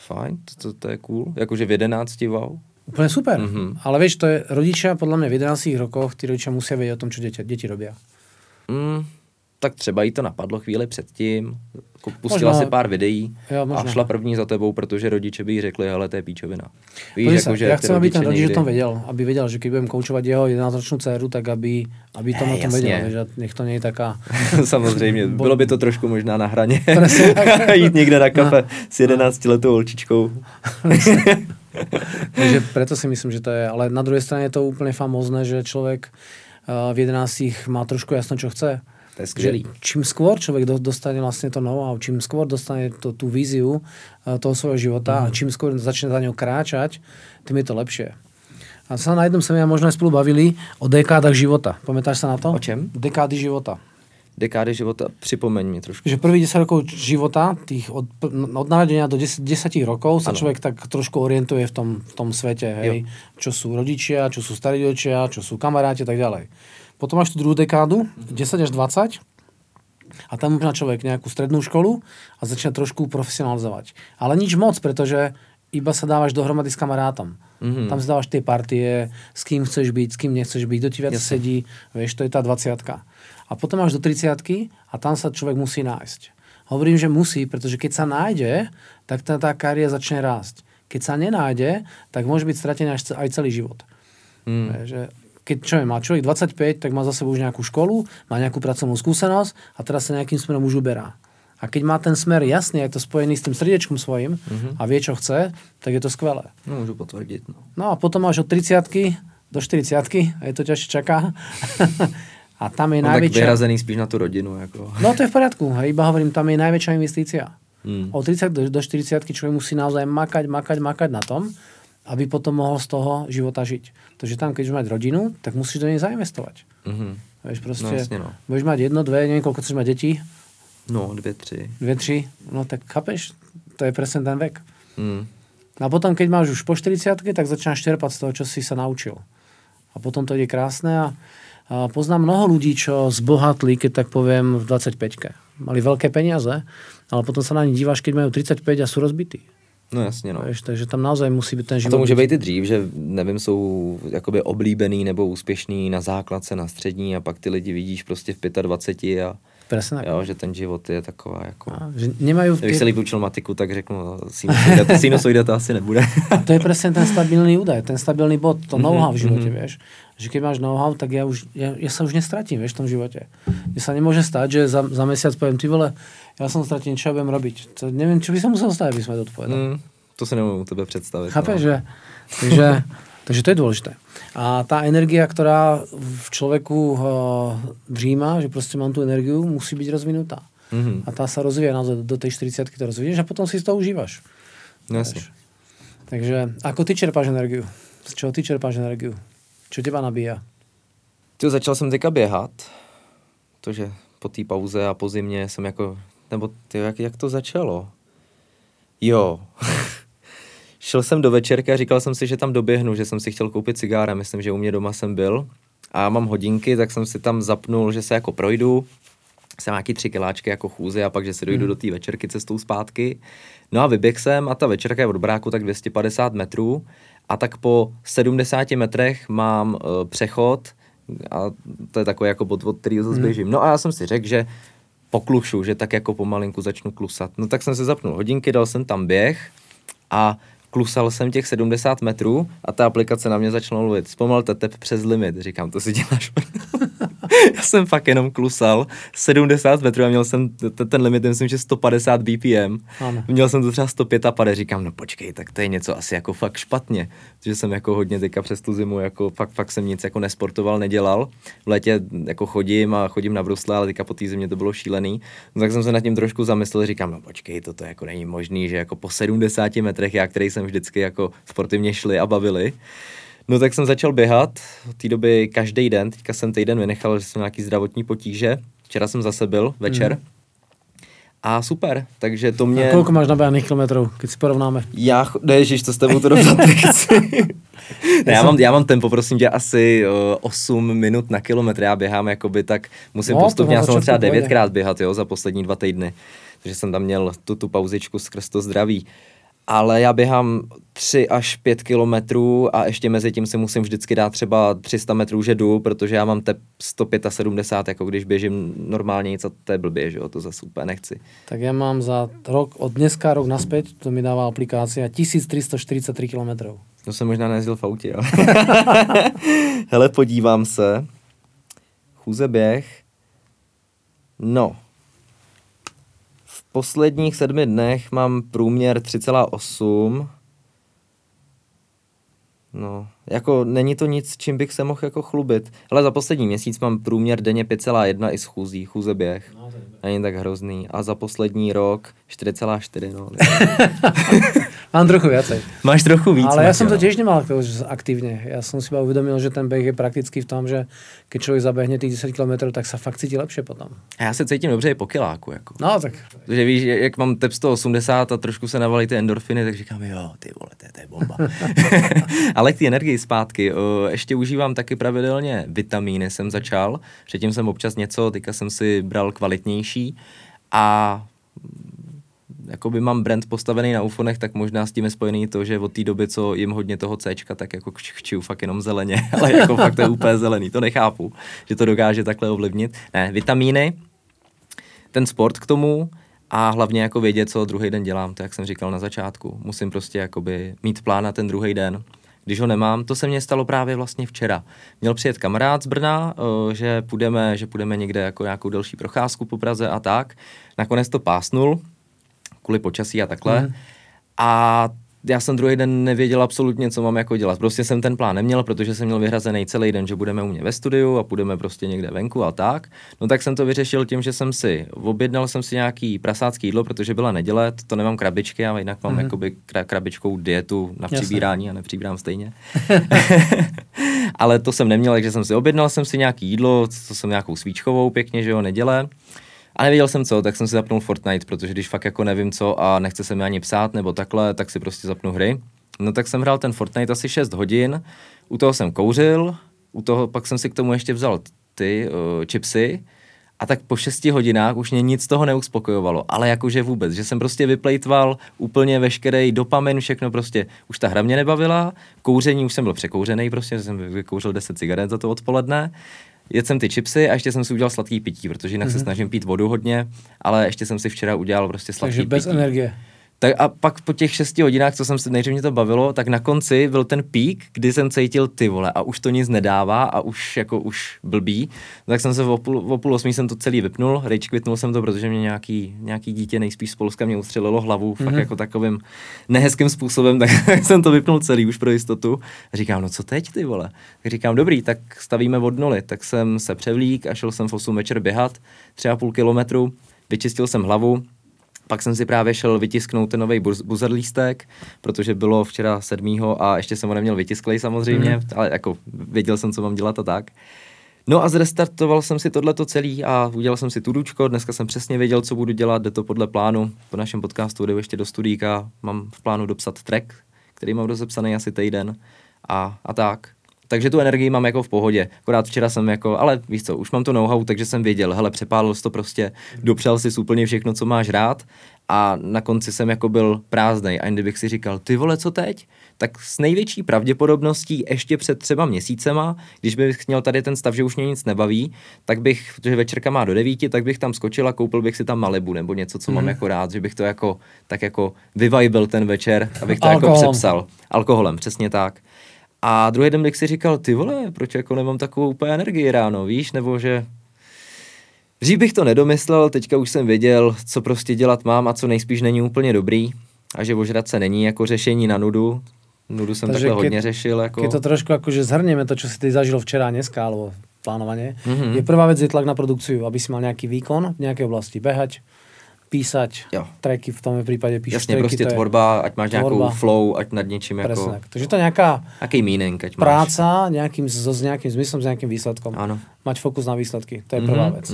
Fajn, to je cool. Jakože v 11 wow. Úplne super. Mm-hmm. Ale vieš, to je rodičia, podľa mňa v 11 rokoch, tí rodičia musia vedieť o tom, čo deti robia. Tak třeba jí to napadlo chvíli předtím, pustila možná, se pár videí a šla první za tebou, protože rodiče by jí řekli, hele, to je píčovina. Víš, jako, ja chcem, aby ten rodič o tom vedel, aby vedel, že keď budem koučovať jeho 11-ročnú dceru, tak aby to o tom vedel, že nech to nie je taká... Samozřejmě, bylo by to trošku možná na hraně, jít někde na kafe s 11-letou holčičkou. Takže preto si myslím, že to je, ale na druhej strane je to úplne famózne, že človek v 11 má trošku jasno, čo chce. Že čím skôr človek dostane vlastne to know-how, čím skôr dostane tú víziu toho svojho života a čím skôr začne za ňou kráčať, tým je to lepšie. A sa na jednom sme možno aj spolu bavili o dekádach života. Pamätáš sa na to? O čem? Dekády života. Dekády života, připomeň mi trošku. Že prvých 10 rokov života, tých od narodenia do 10 rokov sa človek tak trošku orientuje v tom svete. Hej? Čo sú rodičia, čo sú starí rodičia, čo sú kamaráti a tak ďalej. Potom máš tú druhú dekádu, 10 až 20, a tam má človek nejakú strednú školu a začne trošku profesionalizovať. Ale nič moc, pretože iba sa dávaš dohromady s kamarátom. Tam si dávaš tie partie, s kým chceš byť, s kým nechceš byť, kto ti viac sedí, vieš, to je tá 20. A potom máš do 30 a tam sa človek musí nájsť. Hovorím, že musí, pretože keď sa nájde, tak tá kariéra začne rásť. Keď sa nenájde, tak môže byť stratený aj celý život. Keď má človek 25, tak má za sebou už nejakú školu, má nejakú pracovnú skúsenosť a teraz sa nejakým smerom už uberá. A keď má ten smer jasný, je to spojený s tým srdiečkom svojím a vie, čo chce, tak je to skvelé. No, môžu potvrdiť. No a potom máš od 30 do 40, a je to ťažšie čaká. A tam je najväčšia... Tak vyhrazený spíš na tú rodinu. Ako... No to je v poriadku, iba hovorím, tam je najväčšia investícia. Od 30 do 40 človek musí naozaj makať na tom, aby potom mohol z toho života žiť. Takže tam, keď už mať rodinu, tak musíš do nej zainvestovať. Vieš, proste, budeš mať 1, 2, neviem, koľko chceš mať detí. No, 2, 3. 2, 3, no tak chápeš, to je presne ten vek. A potom, keď máš už po 40-tke, tak začínaš čerpať z toho, čo si sa naučil. A potom to ide krásne a poznám mnoho ľudí, čo zbohatli, keď tak poviem, v 25-ke. Mali veľké peniaze, ale potom sa na nich díváš, keď majú 35 a sú rozbití. No jasně, no. Víš, takže tam naozaj musí být ten život. A to může být i dřív, že nevím, jsou jakoby oblíbený nebo úspěšný na základce, na střední a pak ty lidi vidíš prostě v 25 a jo, že ten život je taková jako... Že nemajú... Kdybych se líp učil matiku, tak řeknu, sinusoidata asi nebude. A to je presne ten stabilný údaj, ten stabilný bod, to know-how v živote, vieš. Že keď máš know-how, tak ja sa už nestratím, vieš, v tom živote. Mne sa nemôže stať, že za mesiac poviem, ty vole, ja som stratil, čo budem robiť. To neviem, čo by som musel stať, aby sme to odpovedali. To sa nemôžem u tebe predstaviť. Chápeš, že... Takže to je dôležité. A tá energia, ktorá v človeku dříma, že proste mám tú energiu, musí byť rozvinutá. A tá sa rozvíja naozaj do tej 40-ky, to rozvíješ a potom si to užívaš. Jasne. Takže ako ty čerpáš energiu? Z čoho ty čerpáš energiu? Čo teba nabíja? Tyjo, začal jsem teďka běhat, protože po té pauze a po zimě jsem jako, nebo tyjo, jak to začalo? Jo. Šel jsem do večerky a říkal jsem si, že tam doběhnu, že jsem si chtěl koupit cigára, myslím, že u mě doma jsem byl a já mám hodinky, tak jsem si tam zapnul, že se jako projdu, jsem nějaký 3 kiláčky jako chůze a pak, že se dojdu do té večerky cestou zpátky. No a vyběh jsem a ta večerka je od bráku tak 250 metrů a tak po 70 metrech mám přechod a to je takový jako bod, od kterýho zase běžím. No a já jsem si řekl, že poklušu, že tak jako pomalinku začnu klusat. No tak jsem si zapnul hodinky, dal jsem tam běh a klusal jsem těch 70 metrů a ta aplikace na mě začala mluvit. Zpomalte tep přes limit. Říkám, to si děláš. Já jsem fakt jenom klusal 70 metrů a měl jsem ten limit, myslím, že 150 BPM. Ano. Měl jsem to třeba 155. Říkám, no počkej, tak to je něco asi jako fakt špatně. Protože jsem jako hodně teďka přes tu zimu, jako fakt jsem nic jako nesportoval, nedělal. V létě jako chodím na brusle, ale teďka po té zimě to bylo šílený. No, tak jsem se nad tím trošku zamyslel, říkám, no počkej, to jako není možný, že jako po 70 metrech já, který jsem vždycky jako sportivně šli a bavili. No tak jsem začal běhat, od té doby každý den, teďka jsem týden vynechal, že jsem nějaký zdravotní potíže, včera jsem zase byl večer a super, takže to mě... A koľko máš naběhaných kilometrů, keď si porovnáme? Ježiš, to s tebou to dodat nechci. Ne, já mám tempo, prosím tě, asi 8 minut na kilometr, já běhám jakoby tak, musím postupně, já jsem třeba 9krát běhat, jo, za poslední 2 týdny, takže jsem tam měl tu pauzičku skrz to zdraví. Ale já běhám 3 až 5 kilometrů a ještě mezi tím si musím vždycky dát třeba 300 metrů, že jdu, protože já mám tep 175, jako když běžím normálně nic a to je blbě, že jo, to zase úplně nechci. Tak já mám za rok, od dneska rok naspäť, to mi dává aplikácia, 1343 kilometrů. To jsem možná nejezdil v autě, ale... Hele, podívám se. Chůze běh. No... V posledních 7 dnech mám průměr 3,8. No, jako není to nic, čím bych se mohl jako chlubit. Ale za poslední měsíc mám průměr denně 5,1 i z chůzí, chůzeběh. No, není tak hrozný. A za poslední rok 4,4, no. Mám trochu viacej. Máš trochu víc. Ale ja som to tiež nemal aktívne. Ja som si iba uvedomil, že ten beh je prakticky v tom, že keď človek zabehne tých 10 km, tak sa fakt cíti lepšie potom. A ja sa cítim dobře i po kiláku. Jako. No tak. Že víš, jak mám tep 180 a trošku se navalí ty endorfiny, tak říkám, jo, ty vole, to je bomba. Ale k té energii zpátky. Ještě užívám taky pravidelně vitamíny, jsem začal. Předtím jsem občas něco, teďka jsem si bral kvalitnější a jakoby mám brand postavený na ufonech, tak možná s tím je spojený to, že od té doby, co jim hodně toho Cčka, tak jako kčiju fakt jenom zeleně, ale jako fakt to je úplně zelený, to nechápu, že to dokáže takhle ovlivnit. Ne, vitamíny, ten sport k tomu a hlavně jako vědět, co druhý den dělám, to jak jsem říkal na začátku, musím prostě jakoby mít plán na ten druhý den. Když ho nemám, to se mně stalo právě vlastně včera. Měl přijet kamarád z Brna, že půjdeme někde jako nějakou delší procházku po Praze a tak. Nakonec to pásnul, kvůli počasí a takhle. A já jsem druhý den nevěděl absolutně, co mám jako dělat. Prostě jsem ten plán neměl, protože jsem měl vyhrazený celý den, že budeme u mě ve studiu a půjdeme prostě někde venku a tak. No tak jsem to vyřešil tím, že jsem si objednal jsem si nějaký prasácký jídlo, protože byla neděle, to nemám krabičky, a jinak mám jakoby krabičkou dietu na přibírání a nepřibírám stejně. Ale to jsem neměl, takže jsem si objednal jsem si nějaký jídlo, co jsem nějakou svíčkovou pěkně, že jo, neděle. A nevěděl jsem co, tak jsem si zapnul Fortnite, protože když fakt jako nevím co a nechce se mi ani psát nebo takhle, tak si prostě zapnu hry. No tak jsem hrál ten Fortnite asi 6 hodin, u toho jsem kouřil, u toho pak jsem si k tomu ještě vzal ty chipsy a tak po 6 hodinách už mě nic toho neuspokojovalo, ale jakože vůbec, že jsem prostě vyplejtval úplně veškerý dopamin, všechno prostě, už ta hra mě nebavila, kouření už jsem byl překouřený prostě, že jsem vykouřil 10 cigaret za to odpoledne. Jedl jsem ty chipsy a ještě jsem si udělal sladký pití, protože jinak se snažím pít vodu hodně, ale ještě jsem si včera udělal prostě sladký pití. Takže bez energie. Tak a pak po těch 6 hodinách, co jsem si nejdřív mě to bavilo, tak na konci byl ten pík, kdy jsem cítil ty vole a už to nic nedává a už blbý. Tak jsem se o půl osmí jsem to celý vypnul, rage quitnul jsem to, protože mě nějaký dítě nejspíš z Polska mě ustřelilo hlavu fakt jako takovým nehezkým způsobem, tak jsem to vypnul celý už pro jistotu. A říkám, no co teď ty vole? Tak říkám, dobrý, tak stavíme od nuly. Tak jsem se převlík a šel jsem v 8 večer běhat, 3,5 kilometru, vyčistil jsem hlavu. Pak jsem si právě šel vytisknout ten nový buzzer lístek, protože bylo včera 7. a ještě jsem ho neměl vytisklej samozřejmě, ale jako věděl jsem, co mám dělat a tak. No a zrestartoval jsem si tohleto celý a udělal jsem si tudučko. Dneska jsem přesně věděl, co budu dělat, jde to podle plánu. Po našem podcastu jde ještě do studíka, mám v plánu dopsat track, který mám rozepsaný asi týden a tak. Takže tu energii mám jako v pohodě. Akorát včera jsem jako, ale víš co, už mám to know-how, takže jsem věděl, hele, přepálil jsi to prostě, dopřel jsi úplně všechno, co máš rád a na konci jsem jako byl prázdnej. A kdybych si říkal, ty vole, co teď? Tak s největší pravděpodobností ještě před třeba měsícema, když bych měl tady ten stav, že už mě nic nebaví, tak bych, protože večerka má do 9, tak bych tam skočil a koupil bych si tam Malibu nebo něco, co mám jako rád, že bych to jako, tak jako vyvajbil ten večer, abych to jako přepsal. Alkoholem, přesně tak. A druhý den bych si říkal, ty vole, proč jako nemám takovou úplně energii ráno, víš, nebo že... Dřív bych to nedomyslel, teďka už jsem věděl, co prostě dělat mám a co nejspíš není úplně dobrý a že ožrat se není jako řešení na nudu. Nudu jsem takže takhle hodně řešil. Jako... Keď to trošku akože zhrnieme to, čo si ty zažil včera, dneska, alebo plánovanie, je prvá vec je tlak na produkciu, aby si mal nejaký výkon v nejakej oblasti, behať, písať, jo. Tracky v tom prípade píšeš. Jasne, proste tvorba, ať máš tvorba, nejakou flow, ať nad niečím presne, ako... Takže to je nejaká meaning, ať práca nejakým, s nejakým zmyslom, s nejakým výsledkom. Áno. Mať fokus na výsledky, to je prvá vec.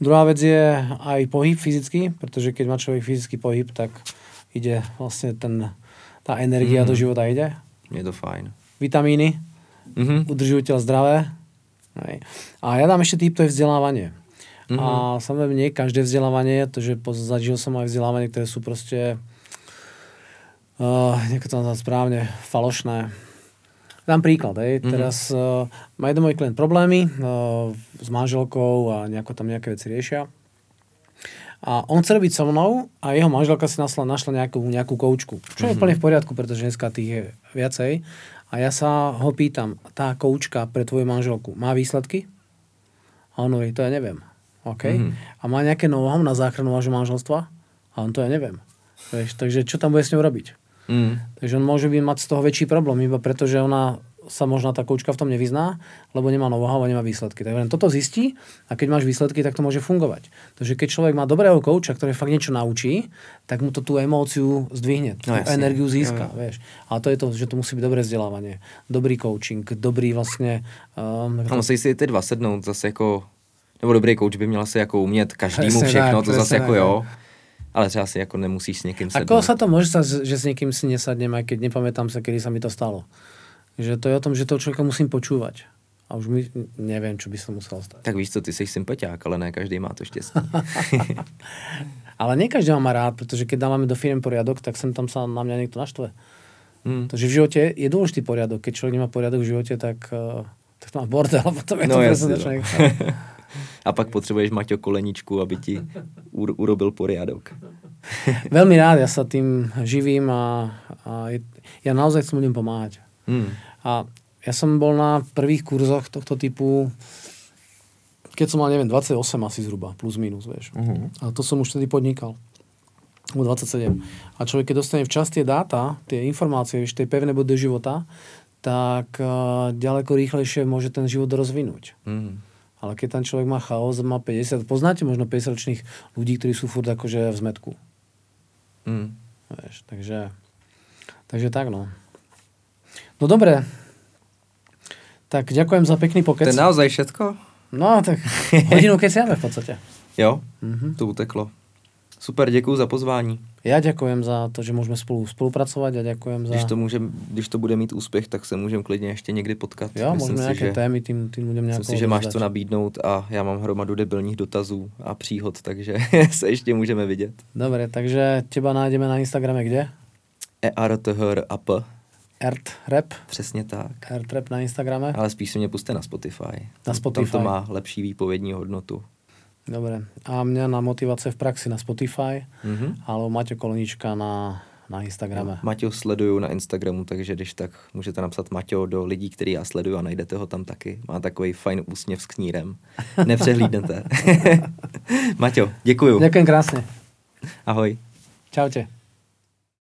Druhá vec je aj pohyb fyzicky, pretože keď má človek fyzický pohyb, tak ide vlastne tá energia do života ide. Je to fajn. Vitamíny, udržujú telo zdravé. Hej. A ja dám ešte typ, to je vzdelávanie. A samozrejme nie každé vzdelávanie, tože zažil som aj vzdelávanie, ktoré sú proste niekto tam správne falošné. Dám príklad, teraz má jeden môj klient problémy s manželkou a nejako tam nejaké veci riešia. A on chce robiť so mnou a jeho manželka si našla nejakú koučku. Čo je úplne v poriadku, pretože dneska tých je viacej. A ja sa ho pýtam, tá koučka pre tvoju manželku má výsledky? A on hovorí, to ja neviem. Okay. A má nejaké know-how na záchranu vášho manželstva? A on to ja neviem. Vieš, takže čo tam bude s ňou robiť? Takže on môže mať z toho väčší problém, iba preto, že ona sa možno tá koučka v tom nevyzná, lebo nemá know-how a nemá výsledky. Takže toto zistí a keď máš výsledky, tak to môže fungovať. Takže keď človek má dobrého kouča, ktorý fakt niečo naučí, tak mu to tú emóciu zdvihne, tú energiu získa. Vieš. A to je to, že to musí byť dobré vzdelávanie, dobrý coaching, dobrý vlastne... musí si tie dva sednúť zase ako... Nebo dobrý kouč by měl asi jako umět každému všechno, to zase jako jo. Ale třeba si jako nemusíš s někým sednout. Ako sa to môže stať, že s někým si nesadnem, aj keď nepamätám sa, kedy sa mi to stalo. Že to je o tom, že toho človeka musím počúvať. A už mi neviem, čo by sa muselo stať. Tak víš co, ty seš sympatiák, ale ne každý má to štěstí. Ale nie každý má rád, pretože keď dávame do firmy poriadok, tak sem tam sa na mňa niekto naštve. Takže v živote je dôležitý poriadok. Keď človek nemá poriadok v živote, tak to má bordel, potom je to presne. A pak potrebuješ Maťo Koleníčku, aby ti urobil poriadok. Veľmi rád, ja sa tým živím a ja naozaj chcem ľuďom pomáhať. A ja som bol na prvých kurzoch tohto typu, keď som mal, neviem, 28 asi zhruba, plus minus, vieš. A to som už tedy podnikal. U 27. A človek, keď dostane včas tie dáta, tie informácie, vieš, tie pevné body života, tak ďaleko rýchlejšie môže ten život rozvinúť. Ale keď tam človek má chaos, má 50... Poznáte možno 50-ročných ľudí, ktorí sú furt akože v zmetku. Vieš, takže tak, no. No dobre. Tak ďakujem za pekný pokec. To je naozaj všetko? No, tak hodinu keciame v podstate. Jo, to uteklo. Super, děkuju za pozvání. Já děkujem za to, že můžeme spolupracovat a děkujem za... Když to bude mít úspěch, tak se můžeme klidně ještě někdy potkat. Jo, možná nějaké témy, tým budeme nějakou... Myslím si, že máš co nabídnout a já mám hromadu debilních dotazů a příhod, takže se ještě můžeme vidět. Dobre, takže těba nájdeme na Instagrame kde? ERTHRAP. Erthrap. Přesně tak. Erthrap na Instagrame. Ale spíš si mě puste na Spotify. Na Spotify. Tam to má lepší výpovědní hodnotu. Dobre. A mňa na motivácie v praxi na Spotify, alebo Maťo Koleníčka na Instagrame. Maťo sledujú na Instagramu, takže když tak môžete napsat Maťo do lidí, ktorí ja sledujú a najdete ho tam taky. Má takový fajn úsměv s knírem. Nepřehlídnete. Maťo, děkuju. Ďakujem krásne. Ahoj. Čaute.